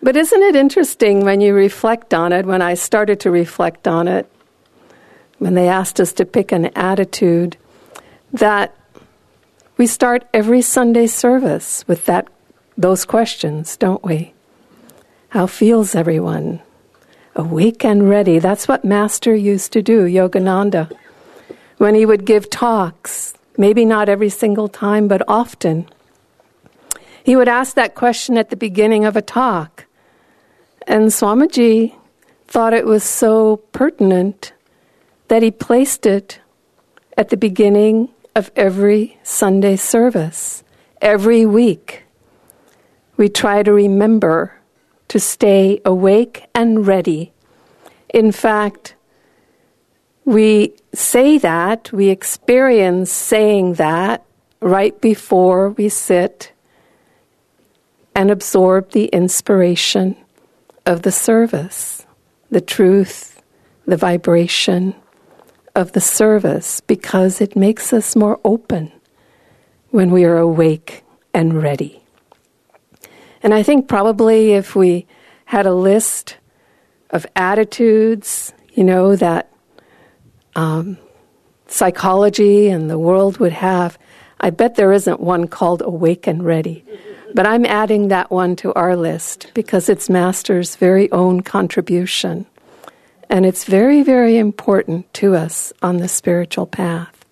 But isn't it interesting when you reflect on it, when I started to reflect on it, when they asked us to pick an attitude, that we start every Sunday service with those questions, don't we? How feels everyone? Awake and ready. That's what Master used to do, Yogananda. When he would give talks, maybe not every single time, but often, he would ask that question at the beginning of a talk. And Swamiji thought it was so pertinent that he placed it at the beginning of every Sunday service, every week. We try to remember to stay awake and ready. In fact, we say that, we experience saying that right before we sit and absorb the inspiration of the service, the truth, the vibration of the service, because it makes us more open when we are awake and ready. And I think probably if we had a list of attitudes, you know, that psychology and the world would have, I bet there isn't one called Awake and Ready. But I'm adding that one to our list because it's Master's very own contribution. And it's very, very important to us on the spiritual path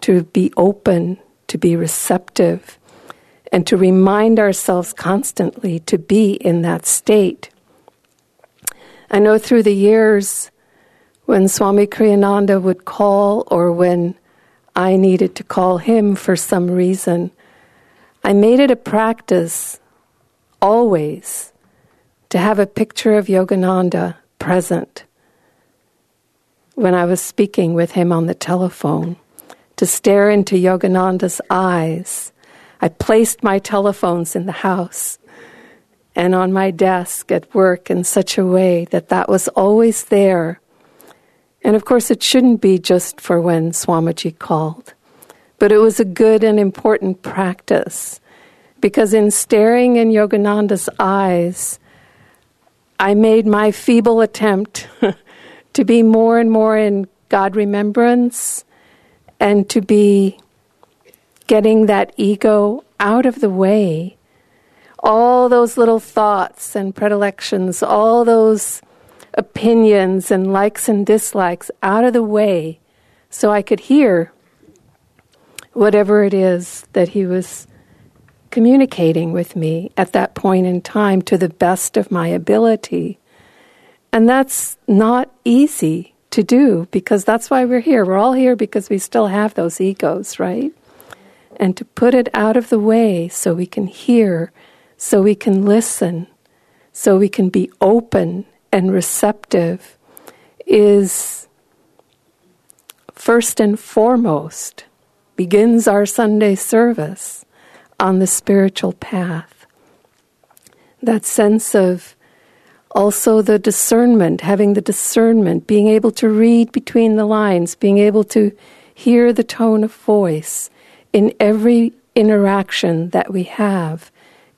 to be open, to be receptive, and to remind ourselves constantly to be in that state. I know through the years when Swami Kriyananda would call or when I needed to call him for some reason, I made it a practice always to have a picture of Yogananda present when I was speaking with him on the telephone, to stare into Yogananda's eyes. I placed my telephones in the house and on my desk at work in such a way that that was always there. And of course, it shouldn't be just for when Swamiji called. But it was a good and important practice because in staring in Yogananda's eyes, I made my feeble attempt to be more and more in God remembrance and to be getting that ego out of the way. All those little thoughts and predilections, all those opinions and likes and dislikes out of the way so I could hear whatever it is that he was communicating with me at that point in time to the best of my ability. And that's not easy to do because that's why we're here. We're all here because we still have those egos, right? And to put it out of the way so we can hear, so we can listen, so we can be open and receptive is first and foremost, begins our Sunday service on the spiritual path. That sense of also the discernment, having the discernment, being able to read between the lines, being able to hear the tone of voice, in every interaction that we have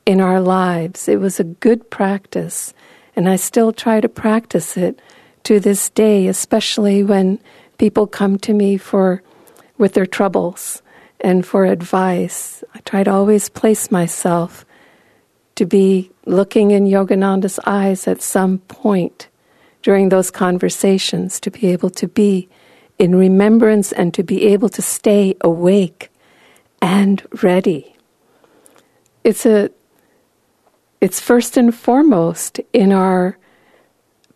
in our lives. It was a good practice, and I still try to practice it to this day, especially when people come to me with their troubles and for advice. I try to always place myself to be looking in Yogananda's eyes at some point during those conversations, to be able to be in remembrance and to be able to stay awake and ready. It's first and foremost in our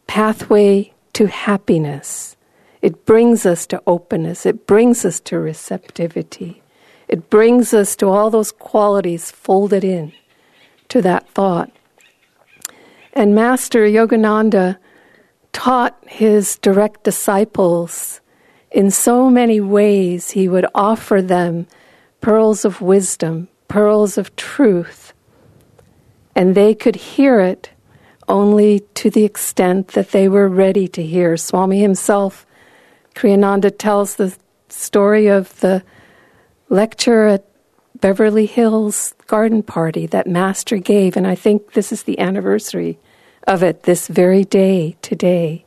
pathway to happiness. It brings us to openness. It brings us to receptivity. It brings us to all those qualities folded in to that thought. And Master Yogananda taught his direct disciples in so many ways. He would offer them pearls of wisdom, pearls of truth, and they could hear it only to the extent that they were ready to hear. Swami himself, Kriyananda, tells the story of the lecture at Beverly Hills garden party that Master gave, and I think this is the anniversary of it this very day today.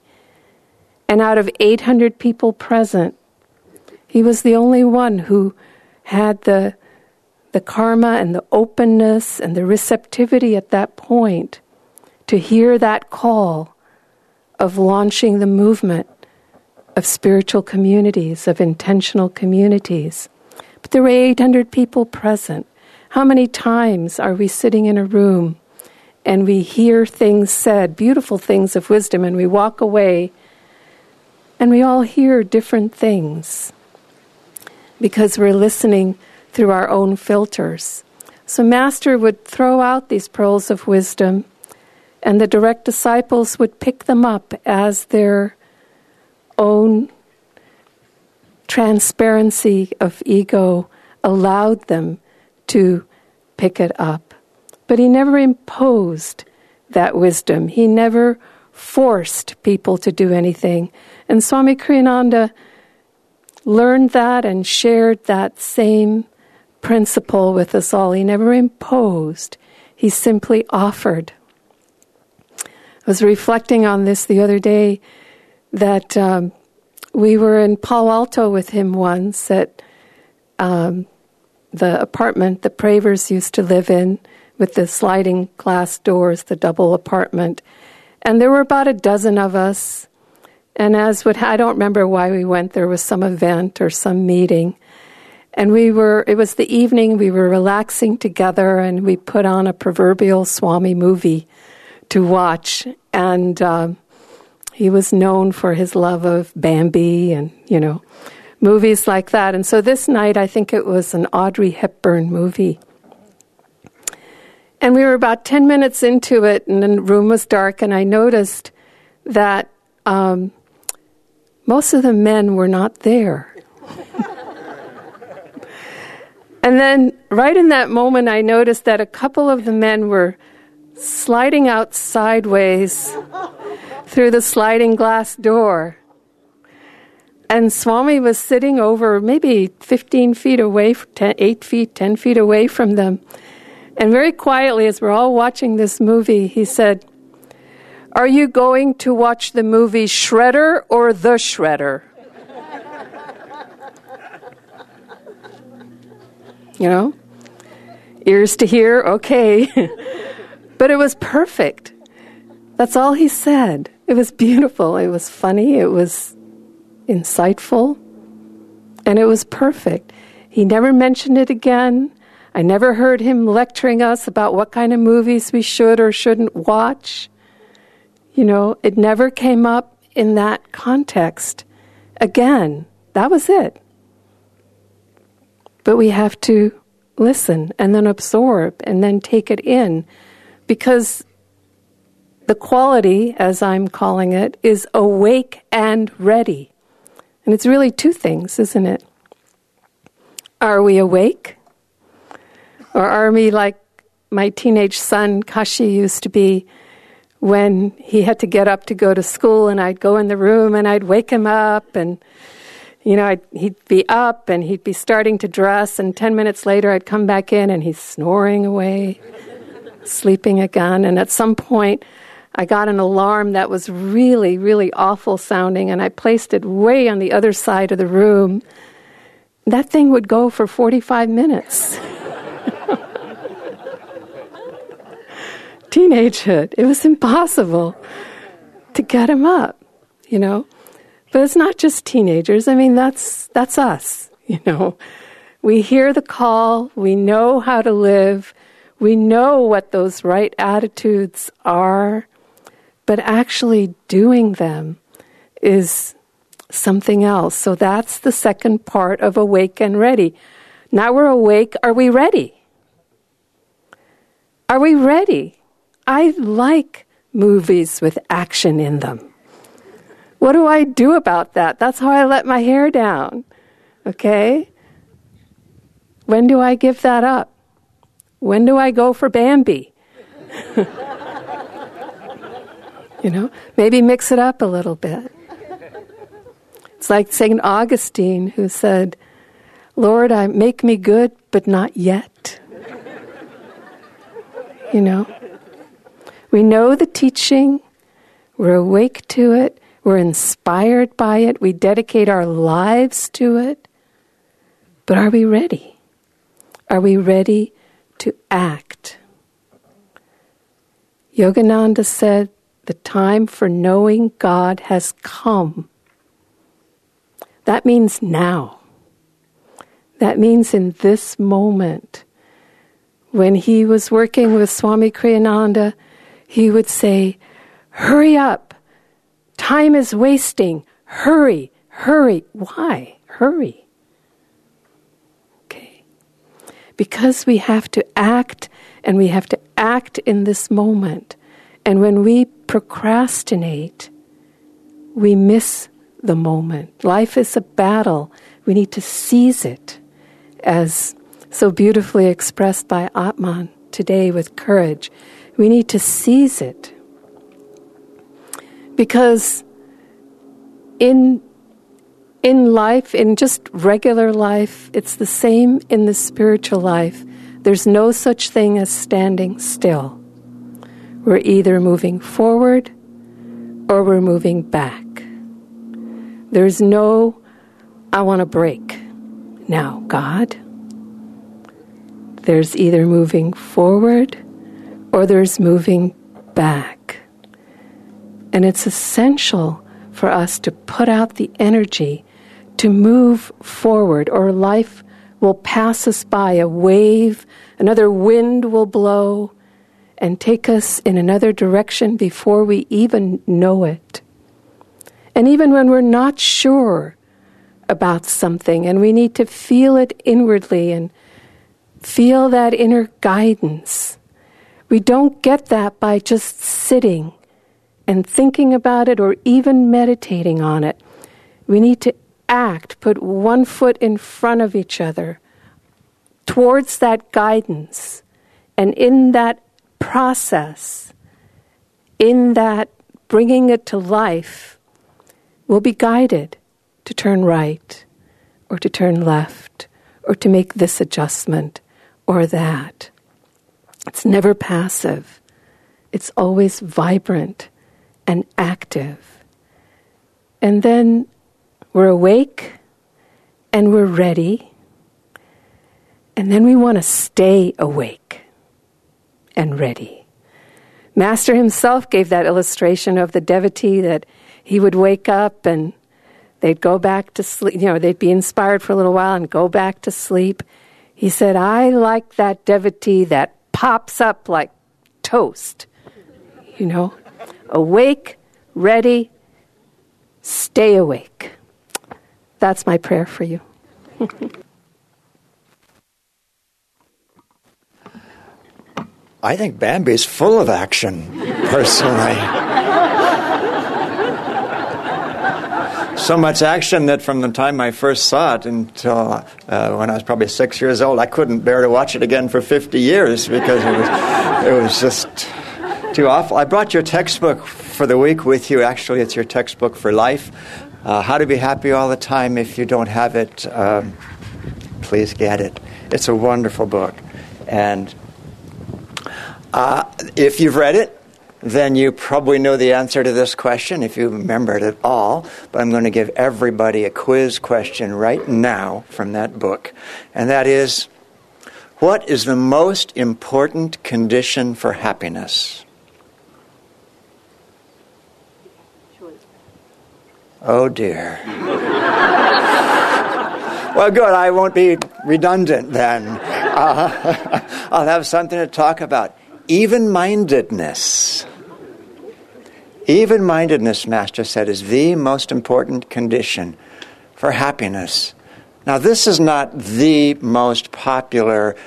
And out of 800 people present, he was the only one who had the karma and the openness and the receptivity at that point to hear that call of launching the movement of spiritual communities, of intentional communities. But there were 800 people present. How many times are we sitting in a room and we hear things said, beautiful things of wisdom, and we walk away and we all hear different things because we're listening through our own filters. So Master would throw out these pearls of wisdom, and the direct disciples would pick them up as their own transparency of ego allowed them to pick it up. But he never imposed that wisdom. He never forced people to do anything. And Swami Kriyananda learned that and shared that same principle with us all. He never imposed. He simply offered. I was reflecting on this the other day that we were in Palo Alto with him once at the apartment the Pravers used to live in with the sliding glass doors, the double apartment. And there were about a dozen of us. And I don't remember why we went. There was some event or some meeting. And it was the evening, we were relaxing together, and we put on a proverbial Swami movie to watch. And he was known for his love of Bambi and, movies like that. And so this night, I think it was an Audrey Hepburn movie. And we were about 10 minutes into it, and the room was dark, and I noticed that most of the men were not there. And then right in that moment, I noticed that a couple of the men were sliding out sideways through the sliding glass door. And Swami was sitting over maybe 15 feet away, 10 feet away from them. And very quietly, as we're all watching this movie, he said, "Are you going to watch the movie Shredder or The Shredder?" Ears to hear, okay. But it was perfect. That's all he said. It was beautiful. It was funny. It was insightful. And it was perfect. He never mentioned it again. I never heard him lecturing us about what kind of movies we should or shouldn't watch. It never came up in that context again. That was it. But we have to listen and then absorb and then take it in, because the quality, as I'm calling it, is awake and ready. And it's really two things, isn't it? Are we awake? Or are we like my teenage son Kashi used to be when he had to get up to go to school, and I'd go in the room and I'd wake him up, and he'd be up and he'd be starting to dress, and 10 minutes later I'd come back in and he's snoring away, sleeping again. And at some point I got an alarm that was really, really awful sounding, and I placed it way on the other side of the room. That thing would go for 45 minutes. Teenagehood. It was impossible to get him up, But it's not just teenagers. That's us, We hear the call. We know how to live. We know what those right attitudes are. But actually doing them is something else. So that's the second part of awake and ready. Now we're awake. Are we ready? Are we ready? I like movies with action in them. What do I do about that? That's how I let my hair down, okay? When do I give that up? When do I go for Bambi? you know? Maybe mix it up a little bit. It's like St. Augustine who said, Lord, make me good, but not yet. You know? We know the teaching, we're awake to it, we're inspired by it, we dedicate our lives to it, but are we ready? Are we ready to act? Yogananda said, the time for knowing God has come. That means now. That means in this moment. When he was working with Swami Kriyananda, he would say, hurry up, time is wasting, hurry, hurry. Why? Hurry. Okay. Because we have to act, and we have to act in this moment. And when we procrastinate, we miss the moment. Life is a battle. We need to seize it, as so beautifully expressed by Atman today with courage. We need to seize it, because in life, in just regular life, it's the same in the spiritual life. There's no such thing as standing still. We're either moving forward or we're moving back. There's no, I want a break now, God. There's either moving forward or there's moving back. And it's essential for us to put out the energy to move forward, or life will pass us by. A wave, another wind will blow and take us in another direction before we even know it. And even when we're not sure about something, and we need to feel it inwardly and feel that inner guidance, we don't get that by just sitting and thinking about it or even meditating on it. We need to act, put one foot in front of each other towards that guidance. And in that process, in that bringing it to life, we'll be guided to turn right or to turn left or to make this adjustment or that. It's never passive. It's always vibrant and active. And then we're awake and we're ready. And then we want to stay awake and ready. Master himself gave that illustration of the devotee that he would wake up and they'd go back to sleep. You know, they'd be inspired for a little while and go back to sleep. He said, I like that devotee that pops up like toast. You know, awake, ready, stay awake. That's my prayer for you. I think Bambi's full of action, personally. So much action that from the time I first saw it until when I was probably 6 years old, I couldn't bear to watch it again for 50 years because it was just too awful. I brought your textbook for the week with you. Actually, it's your textbook for life. How to be happy all the time. If you don't have it, please get it. It's a wonderful book. And if you've read it, then you probably know the answer to this question, if you remember it at all. But I'm going to give everybody a quiz question right now from that book. And that is, what is the most important condition for happiness? Oh, dear. Well, good, I won't be redundant then. I'll have something to talk about. Even-mindedness. Even-mindedness, Master said, is the most important condition for happiness. Now, this is not the most popular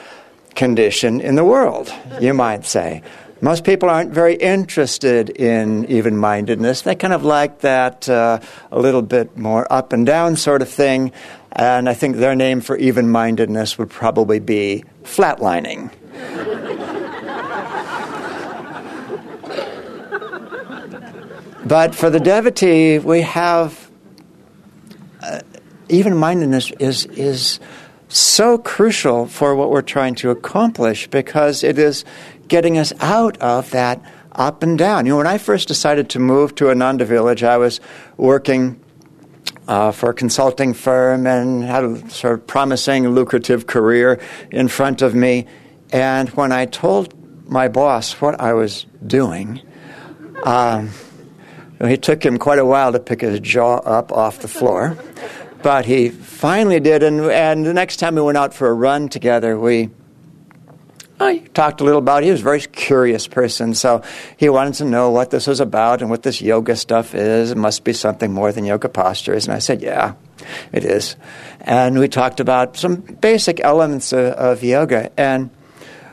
condition in the world, you might say. Most people aren't very interested in even-mindedness. They kind of like that a little bit more up and down sort of thing. And I think their name for even-mindedness would probably be flatlining. But for the devotee, we have even-mindedness is so crucial for what we're trying to accomplish, because it is getting us out of that up and down. You know, when I first decided to move to Ananda Village, I was working for a consulting firm and had a sort of promising, lucrative career in front of me. And when I told my boss what I was doing, it took him quite a while to pick his jaw up off the floor. But he finally did, and the next time we went out for a run together, I talked a little about it. He was a very curious person, so he wanted to know what this was about and what this yoga stuff is. It must be something more than yoga postures. And I said, yeah, it is. And we talked about some basic elements of yoga. And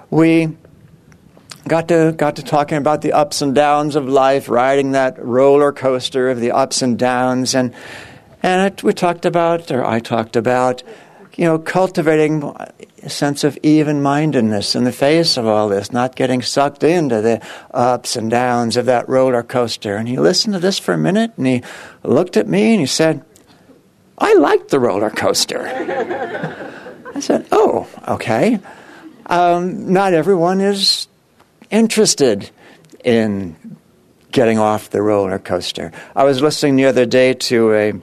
we got to talking about the ups and downs of life, riding that roller coaster of the ups and downs. And I talked about, cultivating a sense of even-mindedness in the face of all this, not getting sucked into the ups and downs of that roller coaster. And he listened to this for a minute, and he looked at me, and he said, I liked the roller coaster. I said, oh, okay. Not everyone is interested in getting off the roller coaster. I was listening the other day to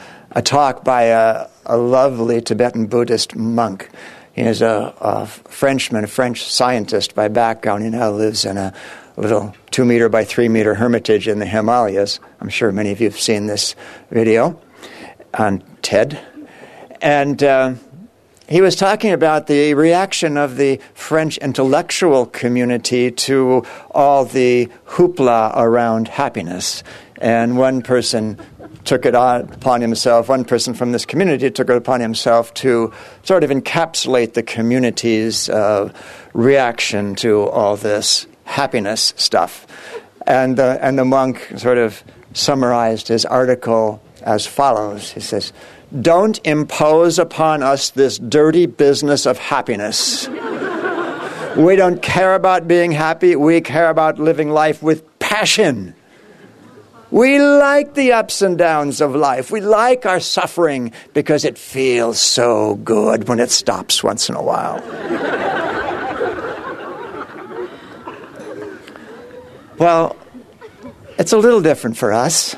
a talk by a lovely Tibetan Buddhist monk. He is a Frenchman, a French scientist by background. He now lives in a little 2-meter by 3-meter hermitage in the Himalayas. I'm sure many of you have seen this video on TED. And he was talking about the reaction of the French intellectual community to all the hoopla around happiness. And one person took it upon himself, one person from this community took it upon himself to sort of encapsulate the community's reaction to all this happiness stuff. And the monk sort of summarized his article as follows. He says, don't impose upon us this dirty business of happiness. We don't care about being happy. We care about living life with passion. We like the ups and downs of life. We like our suffering because it feels so good when it stops once in a while. Well, it's a little different for us.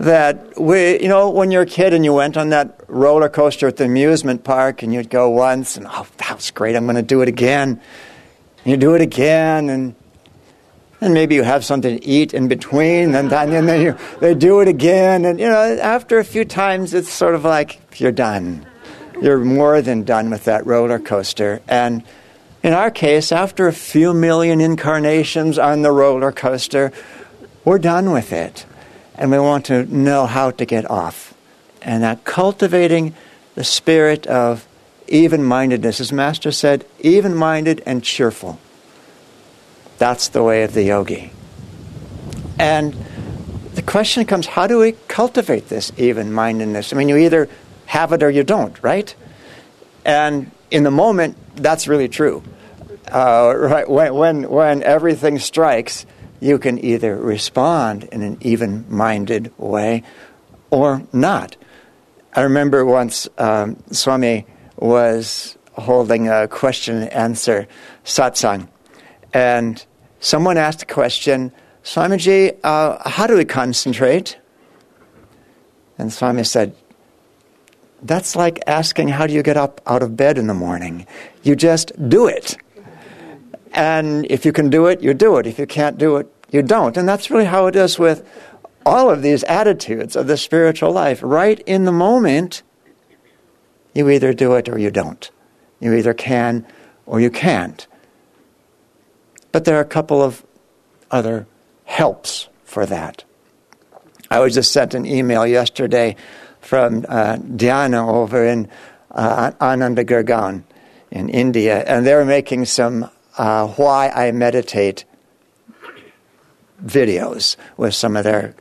That when you're a kid and you went on that roller coaster at the amusement park and you'd go once and, oh, that was great, I'm going to do it again. And you do it again and maybe you have something to eat in between, and then they do it again. And, after a few times, it's sort of like you're done. You're more than done with that roller coaster. And in our case, after a few million incarnations on the roller coaster, we're done with it. And we want to know how to get off. And that cultivating the spirit of even-mindedness, as Master said, even-minded and cheerful. That's the way of the yogi. And the question comes, how do we cultivate this even-mindedness? I mean, you either have it or you don't, right? And in the moment, that's really true. Right? When everything strikes, you can either respond in an even-minded way or not. I remember once Swami was holding a question-and-answer satsang, and someone asked a question, Swamiji, how do we concentrate? And Swami said, that's like asking how do you get up out of bed in the morning. You just do it. And if you can do it, you do it. If you can't do it, you don't. And that's really how it is with all of these attitudes of the spiritual life. Right in the moment, you either do it or you don't. You either can or you can't. But there are a couple of other helps for that. I was just sent an email yesterday from Dhyana over in Ananda Gurgaon in India, and they're making some Why I Meditate videos with some of their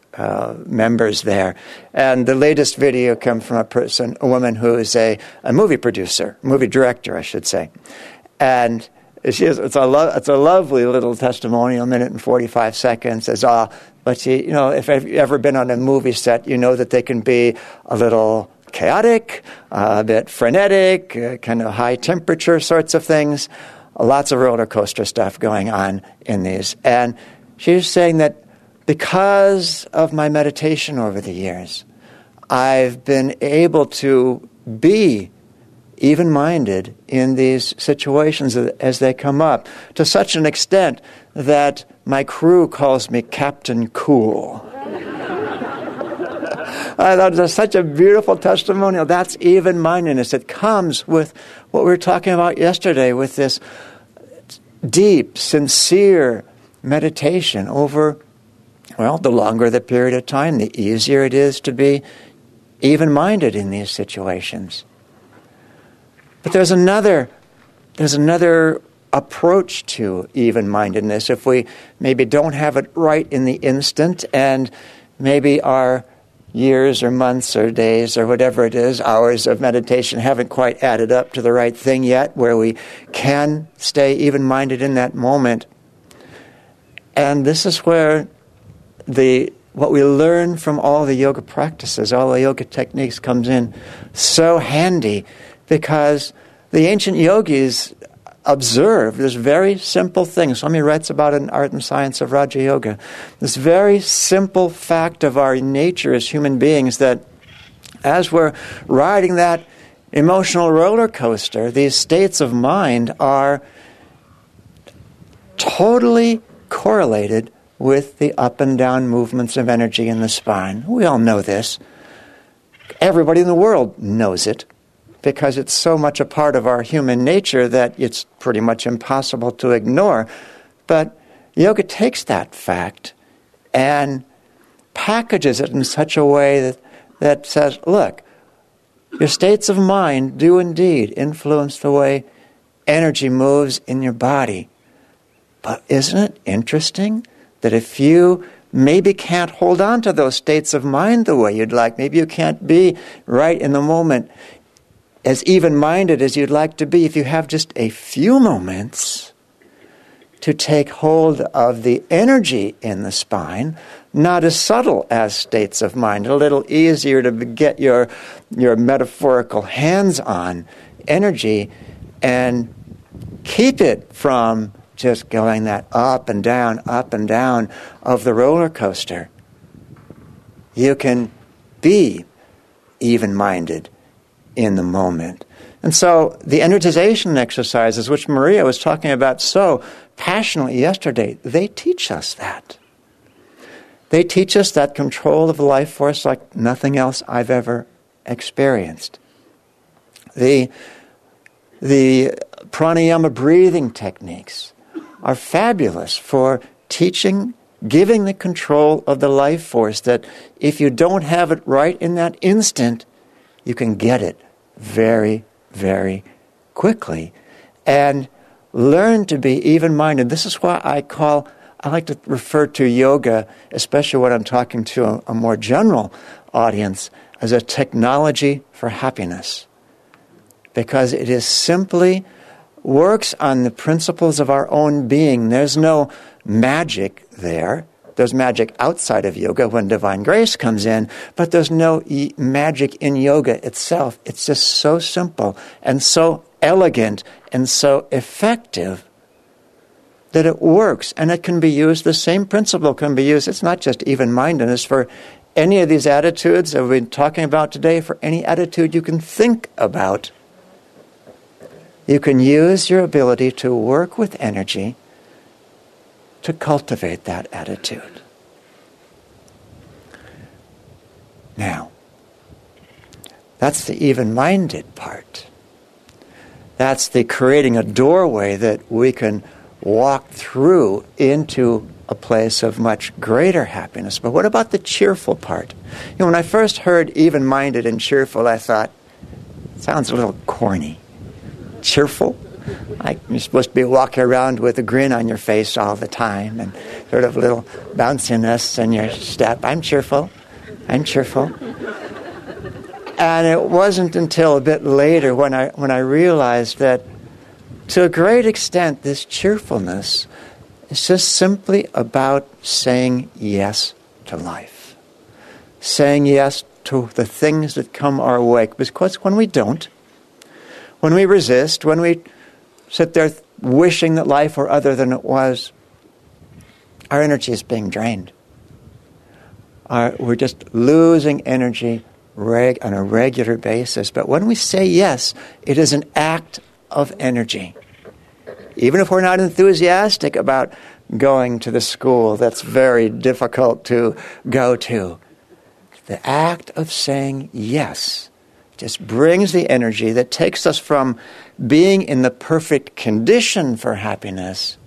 members there. And the latest video came from a woman who is a movie director, I should say. And It's a lovely little testimonial, 1 minute and 45 seconds. But she, if I've ever been on a movie set, you know that they can be a little chaotic, a bit frenetic, kind of high temperature sorts of things. Lots of roller coaster stuff going on in these. And she's saying that because of my meditation over the years, I've been able to be even-minded in these situations as they come up, to such an extent that my crew calls me Captain Cool. That's such a beautiful testimonial. That's even-mindedness. It comes with what we were talking about yesterday, with this deep, sincere meditation over, well, the longer the period of time, the easier it is to be even-minded in these situations. But there's another approach to even-mindedness. If we maybe don't have it right in the instant, and maybe our years or months or days or whatever it is, hours of meditation haven't quite added up to the right thing yet, where we can stay even-minded in that moment. And this is where what we learn from all the yoga practices, all the yoga techniques comes in so handy. Because the ancient yogis observed this very simple thing. Swami writes about it in Art and Science of Raja Yoga. This very simple fact of our nature as human beings, that as we're riding that emotional roller coaster, these states of mind are totally correlated with the up and down movements of energy in the spine. We all know this. Everybody in the world knows it, because it's so much a part of our human nature that it's pretty much impossible to ignore. But yoga takes that fact and packages it in such a way that says, look, your states of mind do indeed influence the way energy moves in your body. But isn't it interesting that if you maybe can't hold on to those states of mind the way you'd like, maybe you can't be right in the moment, as even-minded as you'd like to be, if you have just a few moments to take hold of the energy in the spine, not as subtle as states of mind, a little easier to get your metaphorical hands on energy, and keep it from just going that up and down of the roller coaster. You can be even-minded in the moment. And so the energization exercises, which Maria was talking about so passionately yesterday, they teach us that. They teach us that control of the life force like nothing else I've ever experienced. The pranayama breathing techniques are fabulous for teaching, giving the control of the life force, that if you don't have it right in that instant, you can get it very, very quickly. And learn to be even-minded. This is why I like to refer to yoga, especially when I'm talking to a more general audience, as a technology for happiness. Because it is simply works on the principles of our own being. There's no magic there. There's magic outside of yoga when divine grace comes in, but there's no magic in yoga itself. It's just so simple and so elegant and so effective that it works, and it can be used. The same principle can be used. It's not just even-mindedness for any of these attitudes that we've been talking about today. For any attitude you can think about, you can use your ability to work with energy to cultivate that attitude. Now, that's the even-minded part. That's the creating a doorway that we can walk through into a place of much greater happiness. But what about the cheerful part? When I first heard even-minded and cheerful, I thought, it sounds a little corny. Cheerful? You're supposed to be walking around with a grin on your face all the time and sort of little bounciness in your step. I'm cheerful. And it wasn't until a bit later when I realized that To a great extent, this cheerfulness is just simply about saying yes to life. Saying yes to the things that come our way. Because when we don't, when we resist, when we sit there wishing that life were other than it was, our energy is being drained. We're just losing energy on a regular basis. But when we say yes, it is an act of energy. Even if we're not enthusiastic about going to the school that's very difficult to go to, the act of saying yes just brings the energy that takes us from being in the perfect condition for happiness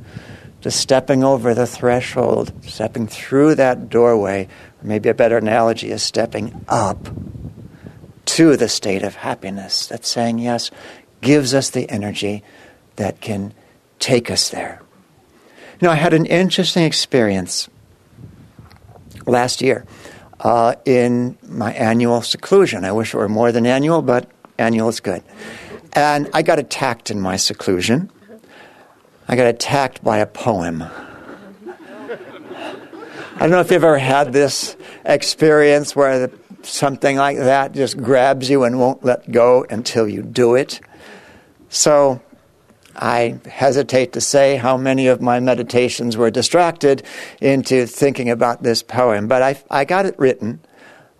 to stepping over the threshold, stepping through that doorway. Maybe a better analogy is stepping up to the state of happiness. That saying yes gives us the energy that can take us there. You know, I had an interesting experience last year in my annual seclusion. I wish it were more than annual, but annual is good. And I got attacked in my seclusion. I got attacked by a poem. I don't know if you've ever had this experience where something like that just grabs you and won't let go until you do it. So I hesitate to say how many of my meditations were distracted into thinking about this poem. But I got it written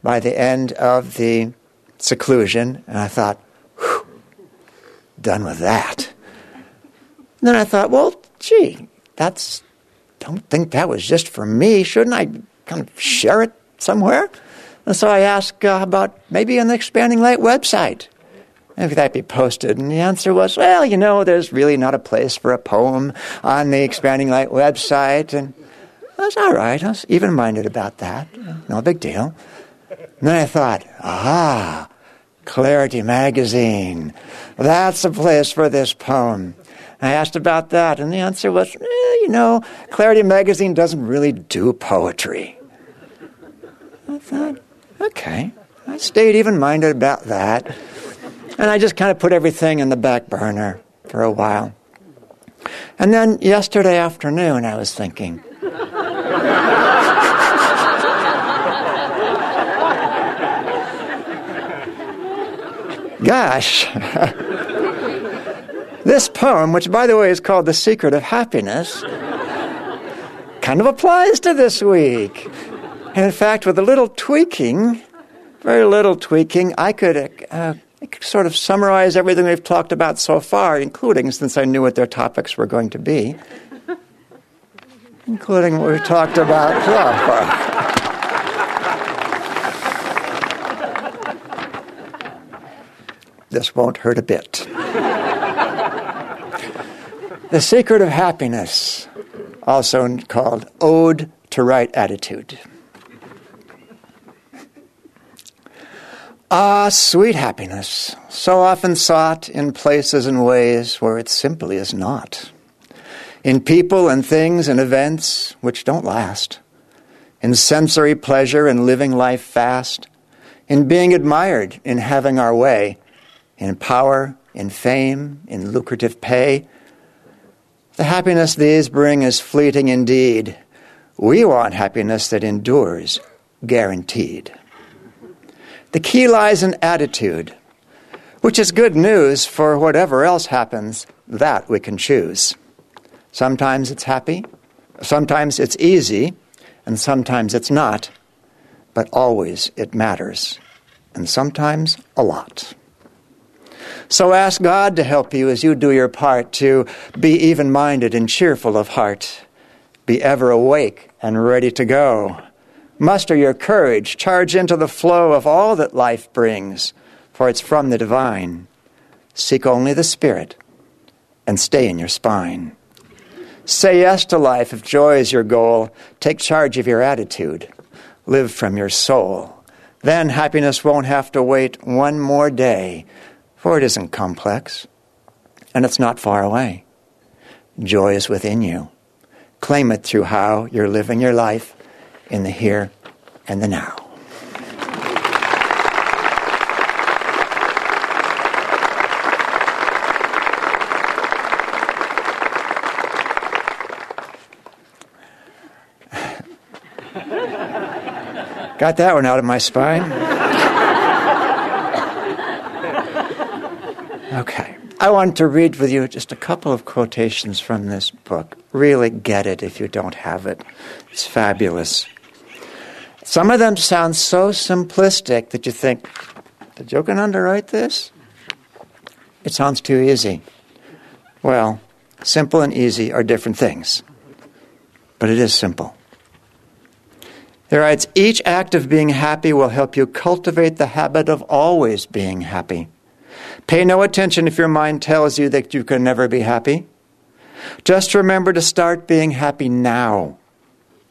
by the end of the seclusion, and I thought, whew, done with that. And then I thought, well, gee, that's... don't think that was just for me. Shouldn't I kind of share it somewhere? And so I asked about maybe on the Expanding Light website. Maybe that'd be posted. And the answer was, well, you know, there's really not a place for a poem on the Expanding Light website. And I was all right. I was even-minded about that. No big deal. And then I thought, aha, Clarity Magazine. That's a place for this poem. I asked about that, and the answer was, you know, Clarity Magazine doesn't really do poetry. I thought, okay. I stayed even-minded about that. And I just kind of put everything in the back burner for a while. And then yesterday afternoon, I was thinking, gosh. This poem, which, by the way, is called The Secret of Happiness, kind of applies to this week. And in fact, with a little tweaking, very little tweaking, I could sort of summarize everything we've talked about so far, including, since I knew what their topics were going to be, including what we've talked about so far. This won't hurt a bit. The Secret of Happiness, also called Ode to Right Attitude. Ah, sweet happiness, so often sought in places and ways where it simply is not. In people and things and events which don't last. In sensory pleasure and living life fast. In being admired, in having our way. In power, in fame, in lucrative pay. The happiness these bring is fleeting indeed. We want happiness that endures, guaranteed. The key lies in attitude, which is good news for whatever else happens, that we can choose. Sometimes it's happy, sometimes it's easy, and sometimes it's not. But always it matters, and sometimes a lot. So ask God to help you as you do your part to be even-minded and cheerful of heart. Be ever awake and ready to go. Muster your courage, charge into the flow of all that life brings, for it's from the divine. Seek only the spirit and stay in your spine. Say yes to life if joy is your goal. Take charge of your attitude. Live from your soul. Then happiness won't have to wait one more day. For it isn't complex, and it's not far away. Joy is within you. Claim it through how you're living your life in the here and the now. Got that one out of my spine. Okay. I want to read with you just a couple of quotations from this book. Really get it if you don't have it. It's fabulous. Some of them sound so simplistic that you think, did Yogananda write this? It sounds too easy. Well, simple and easy are different things. But it is simple. He writes, each act of being happy will help you cultivate the habit of always being happy. Pay no attention if your mind tells you that you can never be happy. Just remember to start being happy now.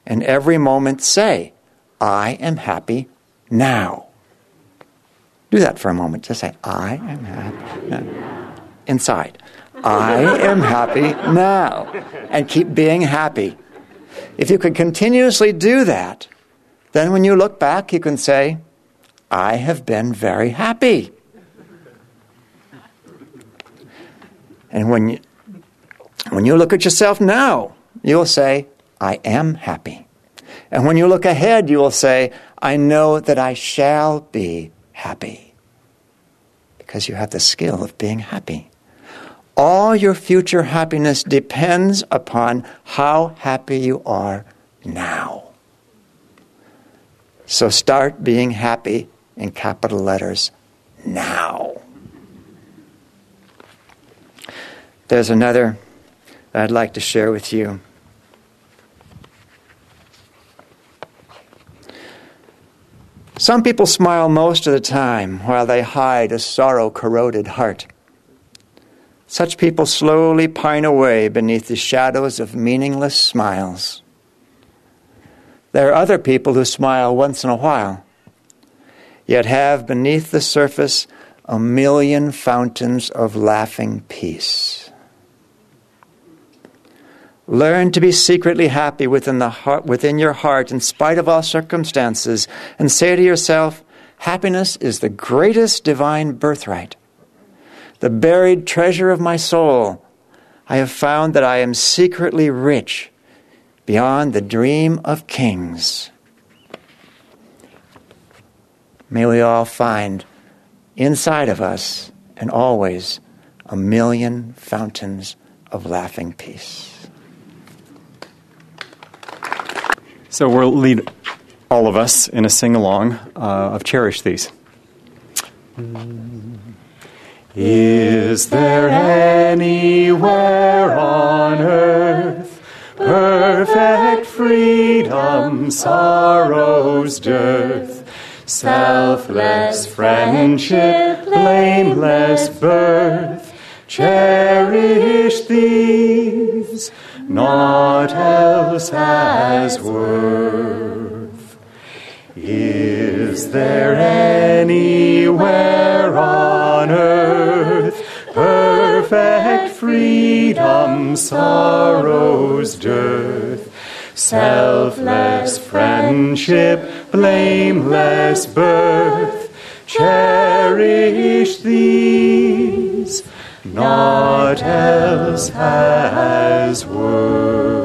And every moment say, I am happy now. Do that for a moment. Just say, I am happy now. Inside. I am happy now. And keep being happy. If you can continuously do that, then when you look back, you can say, I have been very happy. And when you look at yourself now, you'll say, I am happy. And when you look ahead, you will say, I know that I shall be happy. Because you have the skill of being happy. All your future happiness depends upon how happy you are now. So start being happy in capital letters now. There's another that I'd like to share with you. Some people smile most of the time while they hide a sorrow-corroded heart. Such people slowly pine away beneath the shadows of meaningless smiles. There are other people who smile once in a while, yet have beneath the surface a million fountains of laughing peace. Learn to be secretly happy within your heart in spite of all circumstances, and say to yourself, happiness is the greatest divine birthright. The buried treasure of my soul, I have found that I am secretly rich beyond the dream of kings. May we all find inside of us and always a million fountains of laughing peace. So we'll lead all of us in a sing-along of Cherish These. Is there anywhere on earth perfect freedom, sorrow's dearth, selfless friendship, blameless birth? Cherish these, naught else has worth. Is there anywhere on earth perfect freedom, sorrow's dearth, selfless friendship, blameless birth? Cherish these, naught else has worth.